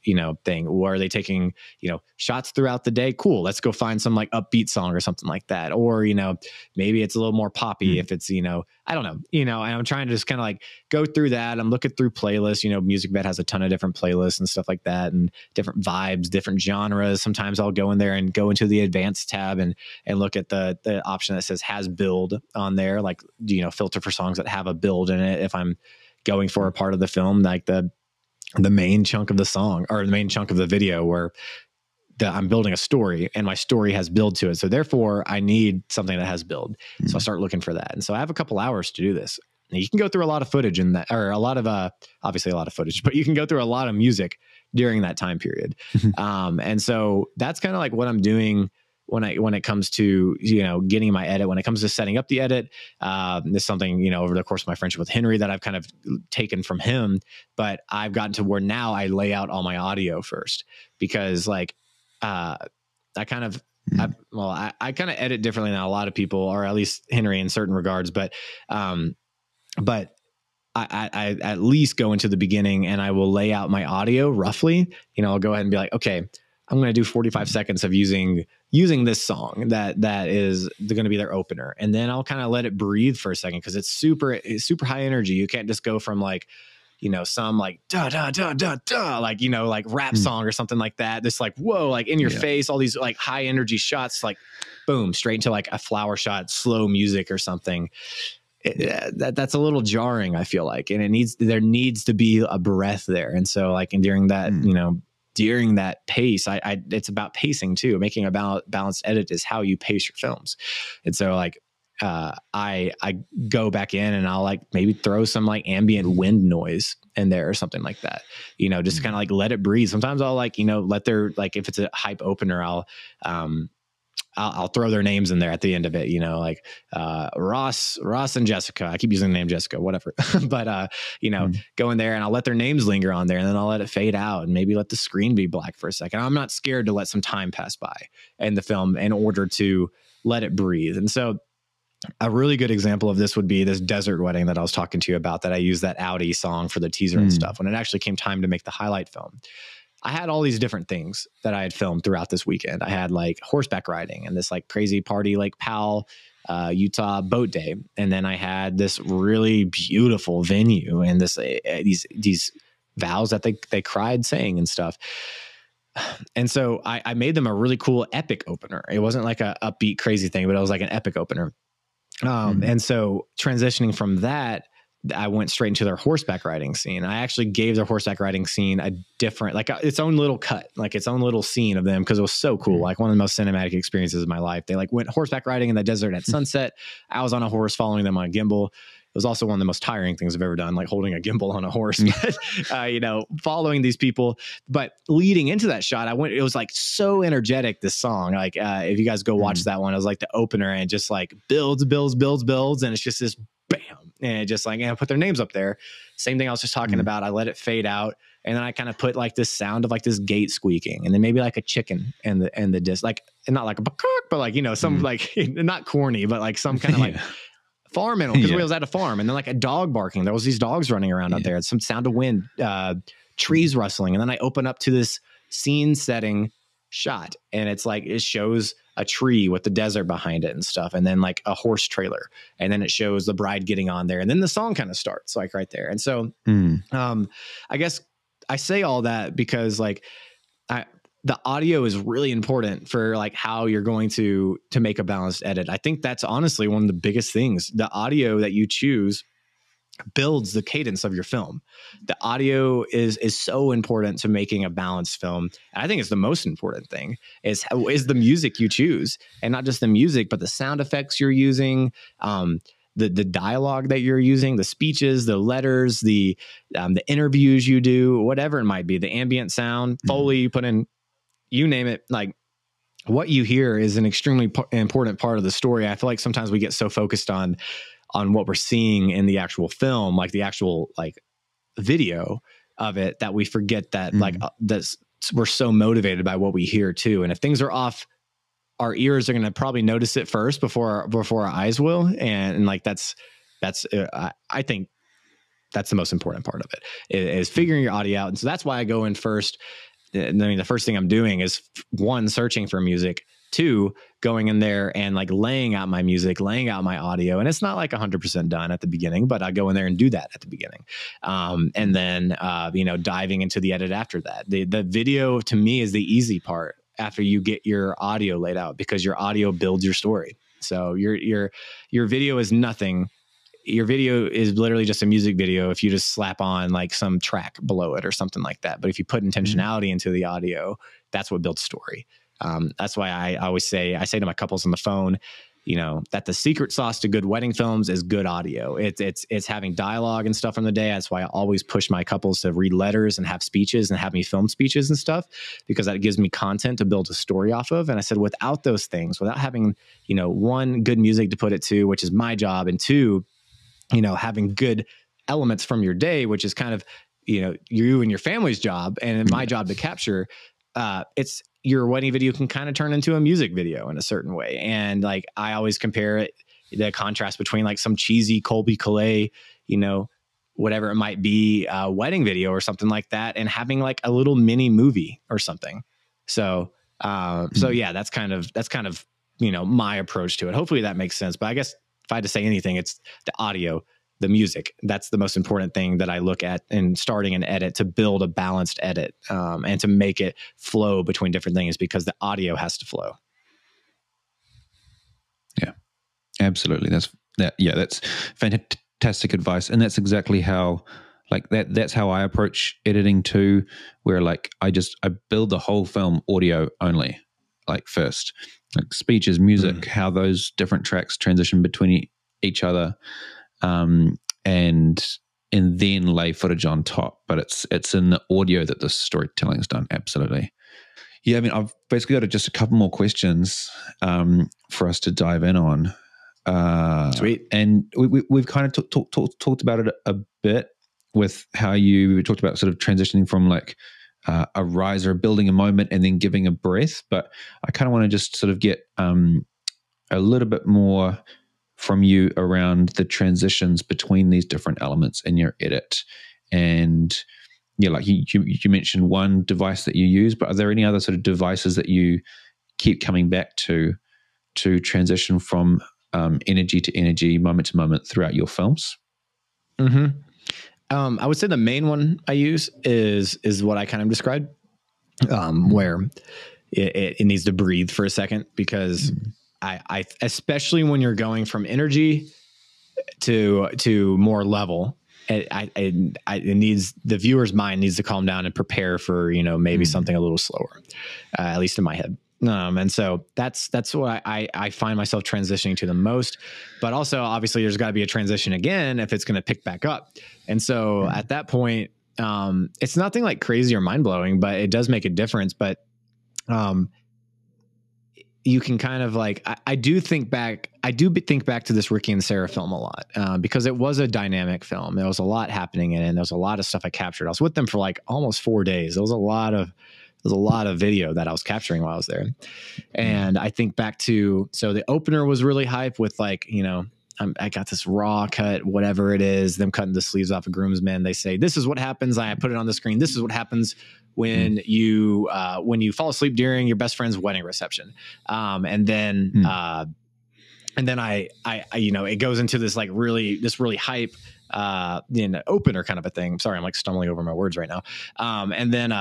know, thing. Or are they taking, you know, shots throughout the day? Cool. Let's go find some like upbeat song or something like that. Or, you know, maybe it's a little more poppy if it's, you know, I don't know, you know, and I'm trying to just kind of like go through that. I'm looking through playlists, you know, Musicbed has a ton of different playlists and stuff like that, and different vibes, different genres. Sometimes I'll go in there and go into the advanced tab and look at the option that says has build on there. Like, you know, filter for songs that have a build in it. If I'm going for a part of the film, like the main chunk of the song or the main chunk of the video, where I'm building a story, and my story has build to it. So therefore I need something that has build. So I start looking for that. And so I have a couple hours to do this. And you can go through a lot of footage in that, or a lot of, obviously a lot of footage, but you can go through a lot of music during that time period. And so that's kind of like what I'm doing when it comes to, you know, getting my edit, when it comes to setting up the edit. This is something, you know, over the course of my friendship with Henry that I've kind of taken from him, but I've gotten to where now I lay out all my audio first, because like, I kind of, I kind of edit differently than a lot of people, or at least Henry in certain regards, but I at least go into the beginning, and I will lay out my audio roughly. You know, I'll go ahead and be like, okay, I'm going to do 45 seconds of using this song that is going to be their opener. And then I'll kind of let it breathe for a second, 'cause it's super high energy. You can't just go from like, you know, some like da da da da da, like, you know, like rap song or something like that. This like, whoa, like in your face, all these like high energy shots, like boom, straight into like a flower shot, slow music or something. That's a little jarring, I feel like, and there needs to be a breath there. And so like, and during that, you know, during that pace, it's about pacing too. Making a balanced edit is how you pace your films. And so like, I go back in, and I'll like maybe throw some like ambient wind noise in there or something like that, you know, just kind of like let it breathe. Sometimes I'll like, you know, let their, like if it's a hype opener, I'll throw their names in there at the end of it, you know, like, Ross and Jessica. I keep using the name Jessica, whatever, but, you know, go in there, and I'll let their names linger on there, and then I'll let it fade out, and maybe let the screen be black for a second. I'm not scared to let some time pass by in the film in order to let it breathe. And so a really good example of this would be this desert wedding that I was talking to you about, that I used that Audi song for the teaser and stuff. When it actually came time to make the highlight film, I had all these different things that I had filmed throughout this weekend. I had like horseback riding and this like crazy party, Lake Powell, Utah boat day. And then I had this really beautiful venue and this, these vows that they cried saying and stuff. And so I made them a really cool epic opener. It wasn't like a upbeat crazy thing, but it was like an epic opener. And so transitioning from that I went straight into their horseback riding scene. I actually gave their horseback riding scene a different, like its own little cut, like its own little scene of them. Cause it was so cool. Like one of the most cinematic experiences of my life. They like went horseback riding in the desert at sunset. I was on a horse following them on a gimbal. It was also one of the most tiring things I've ever done, like holding a gimbal on a horse, but, you know, following these people. But leading into that shot, I went, it was like so energetic, this song. Like if you guys go watch that one, it was like the opener and just like builds. And it's just this bam. And just like, and I put their names up there. Same thing I was just talking about. I let it fade out. And then I kind of put like this sound of like this gate squeaking and then maybe like a chicken and the disc, like, and not like a cock, but like, you know, some like, not corny, but like some kind of like farm animal, because we was at a farm, and then like a dog barking. There was these dogs running around out there. It's some sound of wind, trees rustling. And then I open up to this scene setting shot, and it's like, it shows a tree with the desert behind it and stuff, and then like a horse trailer, and then it shows the bride getting on there, and then the song kind of starts like right there. And so I guess I say all that because like the audio is really important for like how you're going to make a balanced edit. I think that's honestly one of the biggest things. The audio that you choose builds the cadence of your film. The audio is so important to making a balanced film. And I think it's the most important thing is the music you choose, and not just the music, but the sound effects you're using, the dialogue that you're using, the speeches, the letters, the interviews you do, whatever it might be, the ambient sound, Foley, you put in, you name it. Like what you hear is an extremely important part of the story. I feel like sometimes we get so focused on what we're seeing in the actual film, like the actual like video of it, that we forget that like that's, we're so motivated by what we hear too. And if things are off, our ears are going to probably notice it first before our eyes will. And like, I think that's the most important part of it, is figuring your audio out. And so that's why I go in first. I mean, the first thing I'm doing is one, searching for music, two, going in there and like laying out my music, laying out my audio. And it's not like 100% done at the beginning, but I go in there and do that at the beginning. And then, you know, diving into the edit after that. The video to me is the easy part after you get your audio laid out, because your audio builds your story. So your video is nothing. Your video is literally just a music video if you just slap on like some track below it or something like that. But if you put intentionality into the audio, that's what builds story. That's why I always say, I say to my couples on the phone, you know, that the secret sauce to good wedding films is good audio. It's having dialogue and stuff on the day. That's why I always push my couples to read letters and have speeches and have me film speeches and stuff, because that gives me content to build a story off of. And I said, without those things, without having, you know, one, good music to put it to, which is my job, and two, you know, having good elements from your day, which is kind of, you know, you and your family's job and my job to capture, your wedding video can kind of turn into a music video in a certain way. And like, I always compare it, the contrast between like some cheesy Colbie Caillat, you know, whatever it might be, wedding video or something like that, and having like a little mini movie or something. So, so yeah, that's kind of, you know, my approach to it. Hopefully that makes sense. But I guess if I had to say anything, it's the audio, the music. That's the most important thing that I look at in starting an edit, to build a balanced edit, and to make it flow between different things, because the audio has to flow. Yeah, absolutely. That's fantastic advice. And that's exactly how, like that's how I approach editing too, where like I build the whole film audio only, like first, like speeches, music, how those different tracks transition between each other. And then lay footage on top, but it's in the audio that the storytelling is done. Absolutely. Yeah. I mean, I've basically got just a couple more questions, for us to dive in on. Sweet. And we've kind of talked about it a bit with how you talked about sort of transitioning from like, a rise or building a moment and then giving a breath. But I kind of want to just sort of get, a little bit more from you around the transitions between these different elements in your edit. And yeah, like you mentioned one device that you use, but are there any other sort of devices that you keep coming back to transition from energy to energy, moment to moment throughout your films? I would say the main one I use is what I kind of described, where it needs to breathe for a second, because especially when you're going from energy to more level. It needs, the viewer's mind needs to calm down and prepare for, you know, maybe something a little slower, at least in my head. And so that's what I find myself transitioning to the most. But also, obviously, there's got to be a transition again if it's going to pick back up. And so at that point, it's nothing like crazy or mind blowing, but it does make a difference. But you can kind of like, I do think back to this Ricky and Sarah film a lot, because it was a dynamic film. There was a lot happening in it. And there was a lot of stuff I captured. I was with them for like almost 4 days. There was a lot of video that I was capturing while I was there. And I think back to, so the opener was really hype with like, you know, I got this raw cut, whatever it is, them cutting the sleeves off of groomsmen. They say, this is what happens. I put it on the screen. This is what happens when you fall asleep during your best friend's wedding reception. And then I you know, it goes into this like really hype, opener kind of a thing. Sorry, I'm like stumbling over my words right now. And then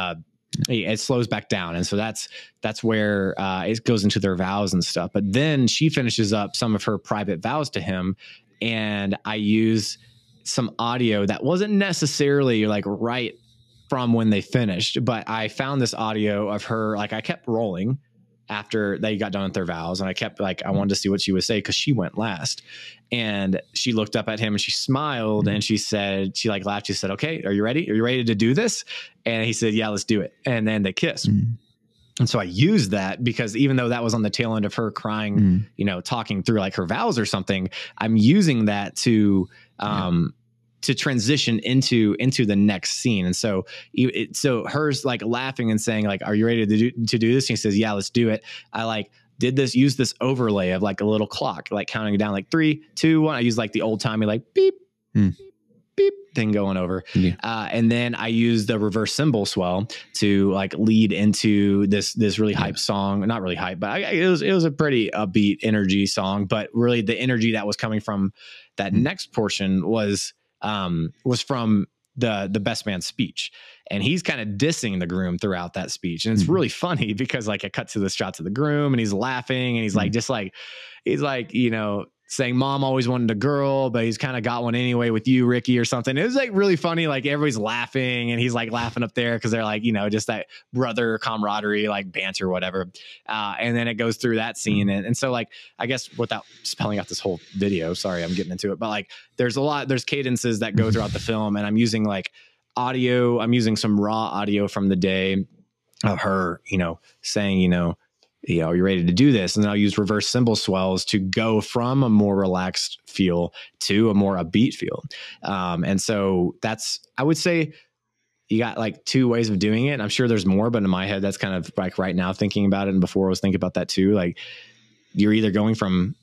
it slows back down. And so that's where it goes into their vows and stuff. But then she finishes up some of her private vows to him. And I use some audio that wasn't necessarily like right from when they finished, but I found this audio of her. Like, I kept rolling after they got done with their vows. And I kept like, I wanted to see what she would say, 'cause she went last. And she looked up at him and she smiled and she said, she like laughed. She said, okay, are you ready? Are you ready to do this? And he said, yeah, let's do it. And then they kissed. And so I used that because even though that was on the tail end of her crying, you know, talking through like her vows or something, I'm using that to transition into the next scene. And so so hers like laughing and saying like, are you ready to do this? And he says, yeah, let's do it. I like did this, use this overlay of like a little clock, like counting down like 3, 2, 1. I use like the old timey, like beep, beep, beep thing going over. Yeah. And then I use the reverse cymbal swell to like lead into this really hype song, not really hype, but it was a pretty upbeat energy song, but really the energy that was coming from that next portion was from the best man's speech. And he's kind of dissing the groom throughout that speech. And it's really funny because like it cuts to the shots of the groom and he's laughing and he's like, just like, he's like, you know, saying mom always wanted a girl, but he's kind of got one anyway with you, Ricky, or something. It was like really funny. Like everybody's laughing and he's like laughing up there. 'Cause they're like, you know, just that brother camaraderie, like banter, whatever. And then it goes through that scene. And so like, I guess without spelling out this whole video, sorry, I'm getting into it, but like, there's cadences that go throughout the film, and I'm using like audio. I'm using some raw audio from the day of her, you know, saying, you know, are you ready to do this? And then I'll use reverse cymbal swells to go from a more relaxed feel to a more upbeat feel. And so that's, I would say you got like two ways of doing it. I'm sure there's more, but in my head, that's kind of like right now thinking about it. And before I was thinking about that too, like you're either going from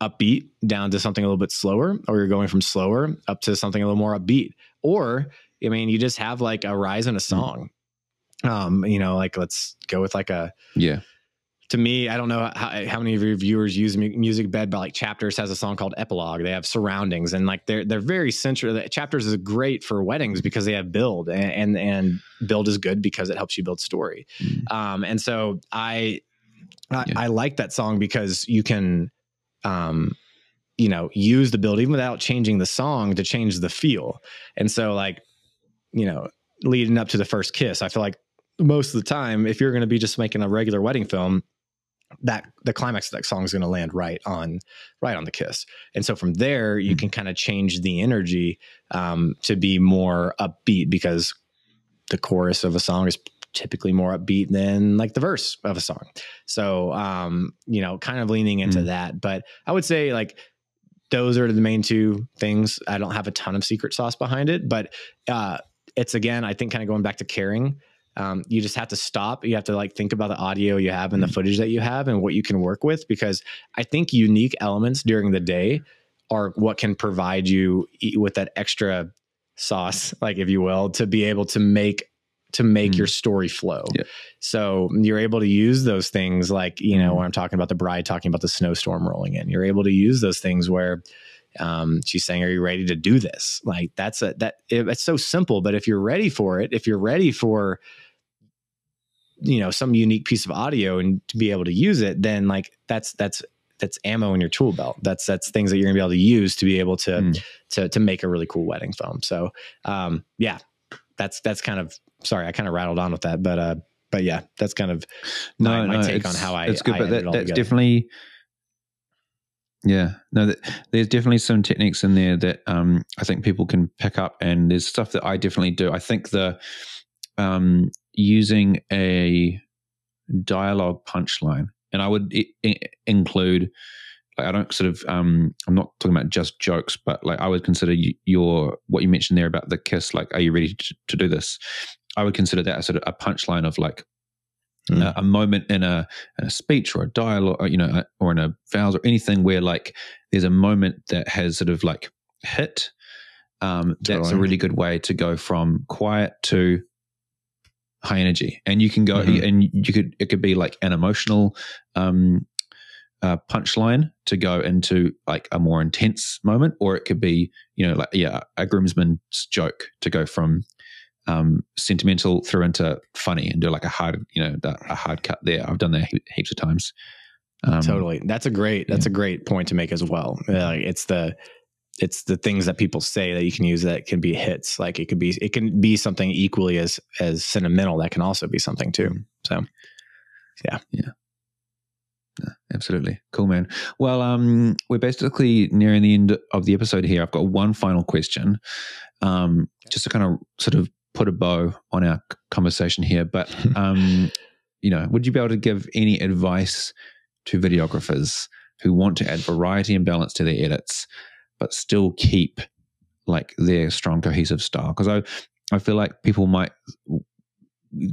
upbeat down to something a little bit slower, or you're going from slower up to something a little more upbeat, or, I mean, you just have like a rise in a song. You know, like let's go with like a, yeah. To me, I don't know how many of your viewers use Musicbed, but like Chapters has a song called Epilogue. They have surroundings, and like they're very central. Chapters is great for weddings because they have build, and build is good because it helps you build story. And so I like that song because you can, you know, use the build even without changing the song to change the feel. And so like, you know, leading up to the first kiss, I feel like most of the time, if you're going to be just making a regular wedding film, that the climax of that song is going to land right on the kiss. And so from there, you can kind of change the energy to be more upbeat, because the chorus of a song is typically more upbeat than like the verse of a song. So, you know, kind of leaning into that. But I would say like those are the main two things. I don't have a ton of secret sauce behind it, but it's, again, I think kind of going back to caring. You just have to stop. You have to like think about the audio you have and the footage that you have and what you can work with, because I think unique elements during the day are what can provide you with that extra sauce, like if you will, to be able to make your story flow. Yeah. So you're able to use those things like, you know, when I'm talking about the bride talking about the snowstorm rolling in, you're able to use those things where she's saying, are you ready to do this? Like it's so simple, but if you're ready for it, if you're ready for, you know, some unique piece of audio and to be able to use it, then like that's that's ammo in your tool belt. That's things that you're gonna be able to use to be able to to make a really cool wedding film. So yeah, that's kind of, sorry, I kind of rattled on with that, but yeah, that's kind of my take on how I. It's good, but that's definitely. Yeah, no, there's definitely some techniques in there that I think people can pick up, and there's stuff that I definitely do. I think the using a dialogue punchline, and I would include, like, I don't sort of, I'm not talking about just jokes, but like I would consider what you mentioned there about the kiss, like, are you ready to do this? I would consider that a sort of a punchline of like, a moment in a speech or a dialogue, or, you know, or in a vows or anything where like there's a moment that has sort of like hit. That's a really good way to go from quiet to high energy, and you can go and it could be like an emotional punchline to go into like a more intense moment, or it could be, you know, like, yeah, a groomsman's joke to go from sentimental through into funny, and do like a hard cut there. I've done that heaps of times. Totally. That's a great point to make as well. Like, it's the things that people say that you can use that can be hits. Like it can be something equally as sentimental. That can also be something too. So yeah. Absolutely. Cool, man. Well, we're basically nearing the end of the episode here. I've got one final question, just to kind of sort of put a bow on our conversation here, but, you know, would you be able to give any advice to videographers who want to add variety and balance to their edits, but still keep like their strong cohesive style? Cause I feel like people might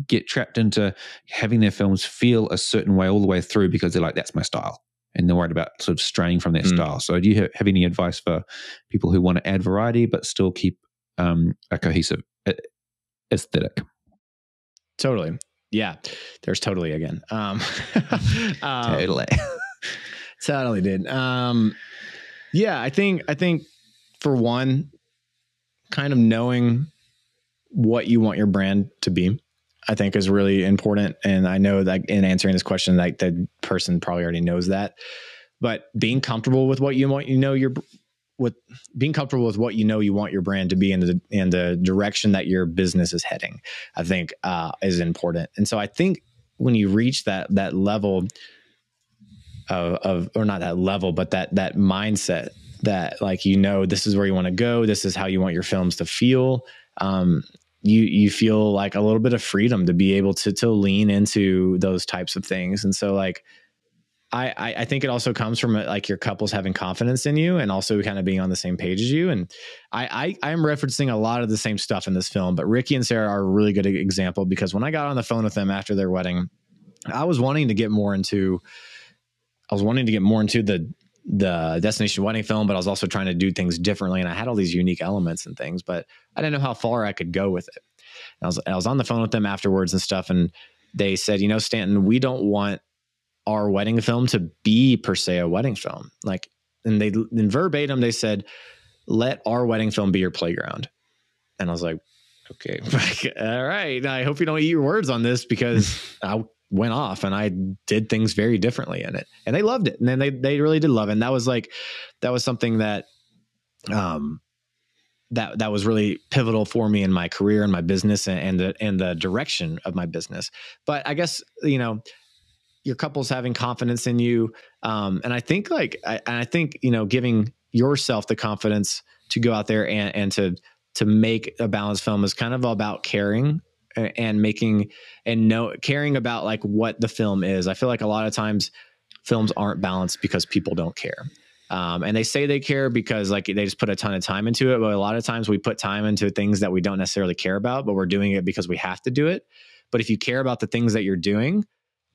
get trapped into having their films feel a certain way all the way through because they're like, that's my style. And they're worried about sort of straying from their style. So do you have any advice for people who want to add variety, but still keep a cohesive aesthetic? Totally. Yeah. There's totally again. Totally. Totally did. Yeah. I think for one, kind of knowing what you want your brand to be, I think, is really important. And I know that in answering this question, like, the person probably already knows that, but being comfortable with what you want, you know, being comfortable with what you know you want your brand to be, and the direction that your business is heading, I think is important. And so I think when you reach that level of, or not that level, but that mindset that, like, you know, this is where you want to go, this is how you want your films to feel, you feel like a little bit of freedom to be able to lean into those types of things. And so, like, I think it also comes from like your couples having confidence in you, and also kind of being on the same page as you. And I'm referencing a lot of the same stuff in this film, but Ricky and Sarah are a really good example, because when I got on the phone with them after their wedding, I was wanting to get more into the destination wedding film, but I was also trying to do things differently. And I had all these unique elements and things, but I didn't know how far I could go with it. And I was on the phone with them afterwards and stuff, and they said, you know, Stanton, we don't want our wedding film to be per se a wedding film. Like, and verbatim, they said, let our wedding film be your playground. And I was like, okay, like, all right. I hope you don't eat your words on this, because I went off and I did things very differently in it, and they loved it. And then they really did love it. And that was something that, that was really pivotal for me in my career and my business, and the direction of my business. But I guess, you know, your couple's having confidence in you. And I think I think, you know, giving yourself the confidence to go out there and to make a balanced film is kind of about caring and making, and caring about like what the film is. I feel like a lot of times films aren't balanced because people don't care. And they say they care because, like, they just put a ton of time into it. But a lot of times we put time into things that we don't necessarily care about, but we're doing it because we have to do it. But if you care about the things that you're doing,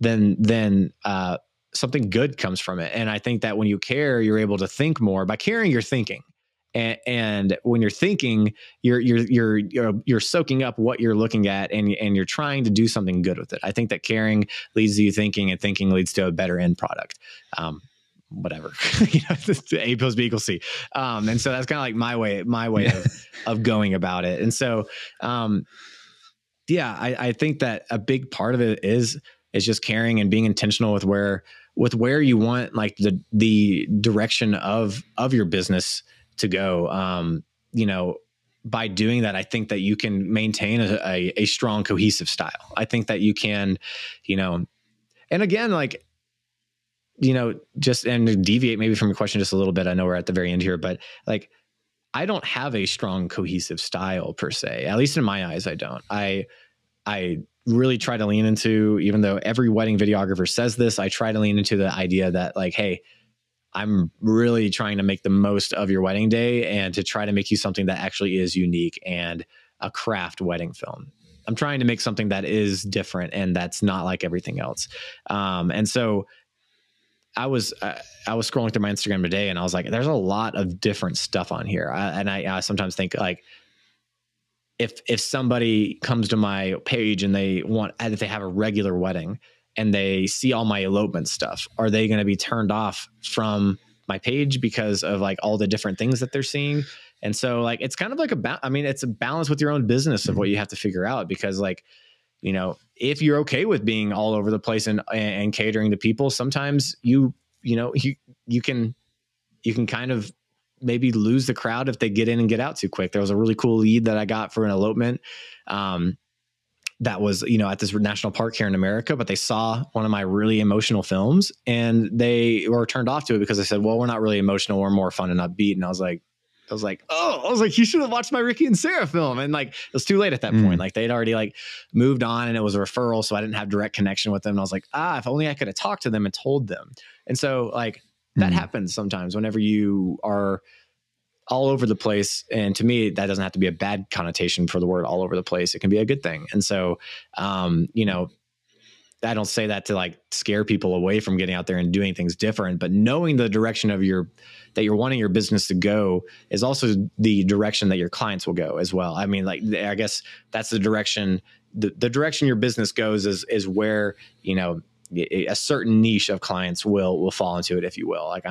then something good comes from it. And I think that when you care, you're able to think more. By caring, you're thinking. And when you're thinking, you're soaking up what you're looking at, and you're trying to do something good with it. I think that caring leads to you thinking, and thinking leads to a better end product. Whatever, you know, A + B = C. And so that's kind of like my way of going about it. And so, yeah, I think that a big part of it is It's just caring and being intentional with where you want like the direction of your business to go. You know, by doing that, I think that you can maintain a strong, cohesive style. I think that you can, you know, and again, like, you know, just, and to deviate maybe from your question just a little bit, I know we're at the very end here, but like, I don't have a strong, cohesive style per se, at least in my eyes. I don't, I really try to lean into, even though every wedding videographer says this, I try to lean into the idea that like, hey, I'm really trying to make the most of your wedding day and to try to make you something that actually is unique and a craft wedding film. I'm trying to make something that is different and that's not like everything else. And so I was scrolling through my Instagram today and I was like, there's a lot of different stuff on here. I sometimes think like, if somebody comes to my page and if they have a regular wedding and they see all my elopement stuff, are they going to be turned off from my page because of like all the different things that they're seeing? And so like, it's kind of like it's a balance with your own business of what you have to figure out, because like, you know, if you're okay with being all over the place and catering to people, sometimes you can kind of maybe lose the crowd if they get in and get out too quick. There was a really cool lead that I got for an elopement. That was, you know, at this national park here in America, but they saw one of my really emotional films and they were turned off to it because I said, well, we're not really emotional. We're more fun and upbeat. And I was like, you should have watched my Ricky and Sarah film. And like, it was too late at that point. Like they'd already like moved on and it was a referral. So I didn't have direct connection with them. And I was like, if only I could have talked to them and told them. And so like that happens sometimes whenever you are all over the place. And to me, that doesn't have to be a bad connotation for the word all over the place. It can be a good thing. And so, you know, I don't say that to like scare people away from getting out there and doing things different, but knowing the direction that you're wanting your business to go is also the direction that your clients will go as well. I mean, like, I guess that's the direction, the direction your business goes is where, you know, a certain niche of clients will fall into it, if you will. Like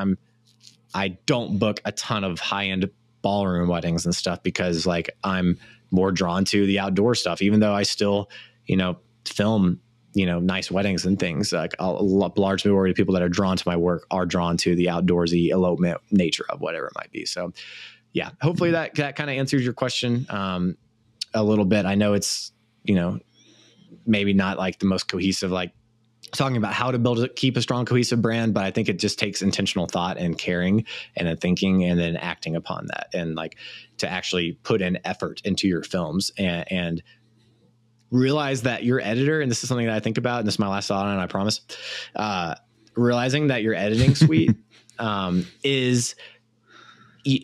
I don't book a ton of high-end ballroom weddings and stuff because like I'm more drawn to the outdoor stuff, even though I still, you know, film, you know, nice weddings and things. Like a large majority of people that are drawn to my work are drawn to the outdoorsy elopement nature of whatever it might be. So yeah, hopefully that kind of answers your question a little bit. I know it's, you know, maybe not like the most cohesive, like talking about how to keep a strong, cohesive brand, but I think it just takes intentional thought and caring and then thinking and then acting upon that, and like to actually put in effort into your films and realize that your editor, and this is something that I think about, and this is my last thought on it, I promise, realizing that your editing suite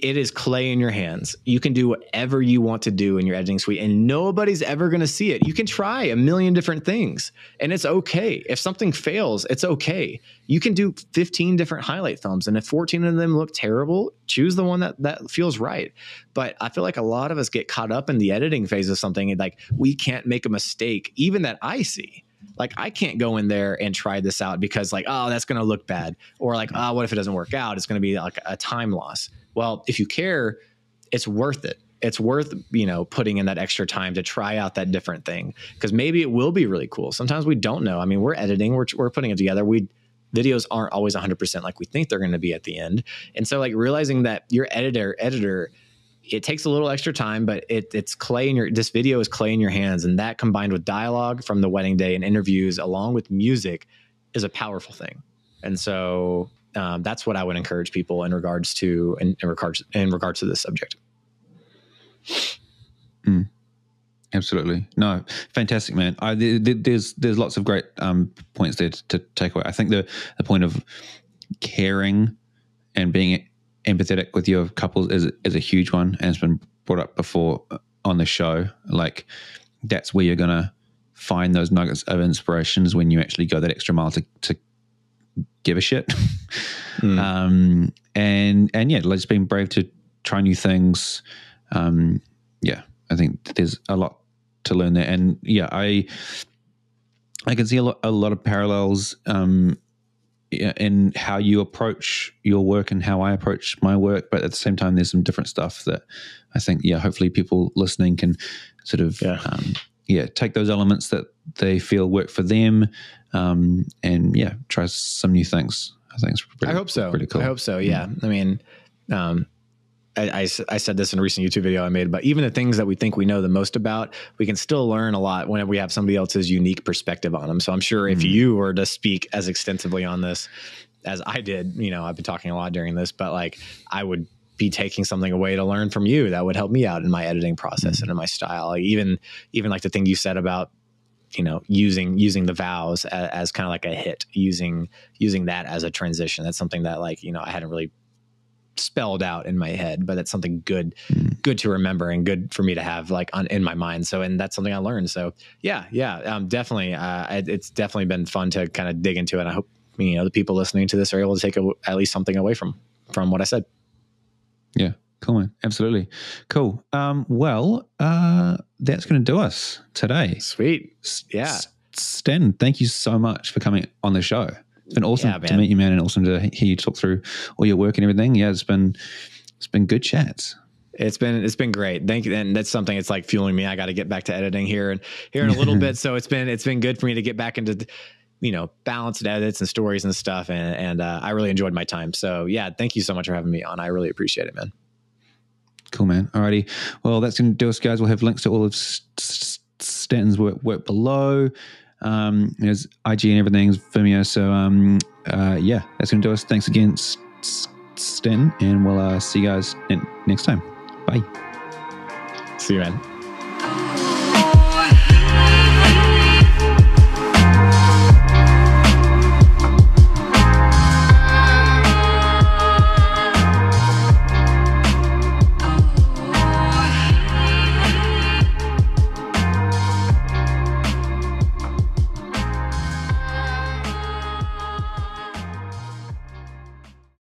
is clay in your hands. You can do whatever you want to do in your editing suite and nobody's ever going to see it. You can try a million different things and it's okay. If something fails, it's okay. You can do 15 different highlight films, and if 14 of them look terrible, choose the one that feels right. But I feel like a lot of us get caught up in the editing phase of something, and like, we can't make a mistake even that I see. Like, I can't go in there and try this out because like, oh, that's going to look bad. Or like, oh, what if it doesn't work out? It's going to be like a time loss. Well, if you care, it's worth it. It's worth, you know, putting in that extra time to try out that different thing, because maybe it will be really cool. Sometimes we don't know. I mean, we're editing, we're putting it together. Videos aren't always 100% like we think they're going to be at the end. And so like realizing that your editor, it takes a little extra time, but it's clay in your, this video is clay in your hands. And that combined with dialogue from the wedding day and interviews along with music is a powerful thing. And so that's what I would encourage people in regards to this subject. Absolutely. No, fantastic, man. There's lots of great points there to take away. I think the point of caring and being empathetic with your couples is a huge one, and it's been brought up before on the show. Like, that's where you're going to find those nuggets of inspirations when you actually go that extra mile to give a shit. And yeah, just being brave to try new things. Yeah, I think there's a lot to learn there. And yeah, I can see a lot of parallels in how you approach your work and how I approach my work, but at the same time, there's some different stuff that I think, yeah, hopefully people listening can sort of, take those elements that they feel work for them, and yeah, try some new things. I think it's pretty, I hope so. Pretty cool. I hope so. Yeah. I mean, I said this in a recent YouTube video I made, but even the things that we think we know the most about, we can still learn a lot when we have somebody else's unique perspective on them. So I'm sure if you were to speak as extensively on this as I did, you know, I've been talking a lot during this, but like I would be taking something away to learn from you that would help me out in my editing process and in my style. Like even like the thing you said about, you know, using the vowels as kind of like a hit, using that as a transition. That's something that, like, you know, I hadn't really spelled out in my head, but that's something good to remember and good for me to have like in my mind. So, and that's something I learned. So definitely. It's definitely been fun to kind of dig into it. And I hope, you know, the people listening to this are able to take at least something away from what I said. Yeah. Cool, man. Absolutely. Cool. Well, that's going to do us today. Sweet. Yeah. Stanton, thank you so much for coming on the show. It's been awesome to meet you, man, and awesome to hear you talk through all your work and everything. Yeah, it's been good chats. It's been great. Thank you. And that's something, it's like fueling me. I got to get back to editing here in a little bit. So it's been good for me to get back into, you know, balanced edits and stories and stuff. And I really enjoyed my time. So yeah, thank you so much for having me on. I really appreciate it, man. Cool, man. Alrighty. Well, that's going to do us, guys. We'll have links to all of Stanton's work below. There's IG and everything's Vimeo. So yeah, that's going to do us. Thanks again, Stanton, and we'll see you guys next time. Bye. See you, man.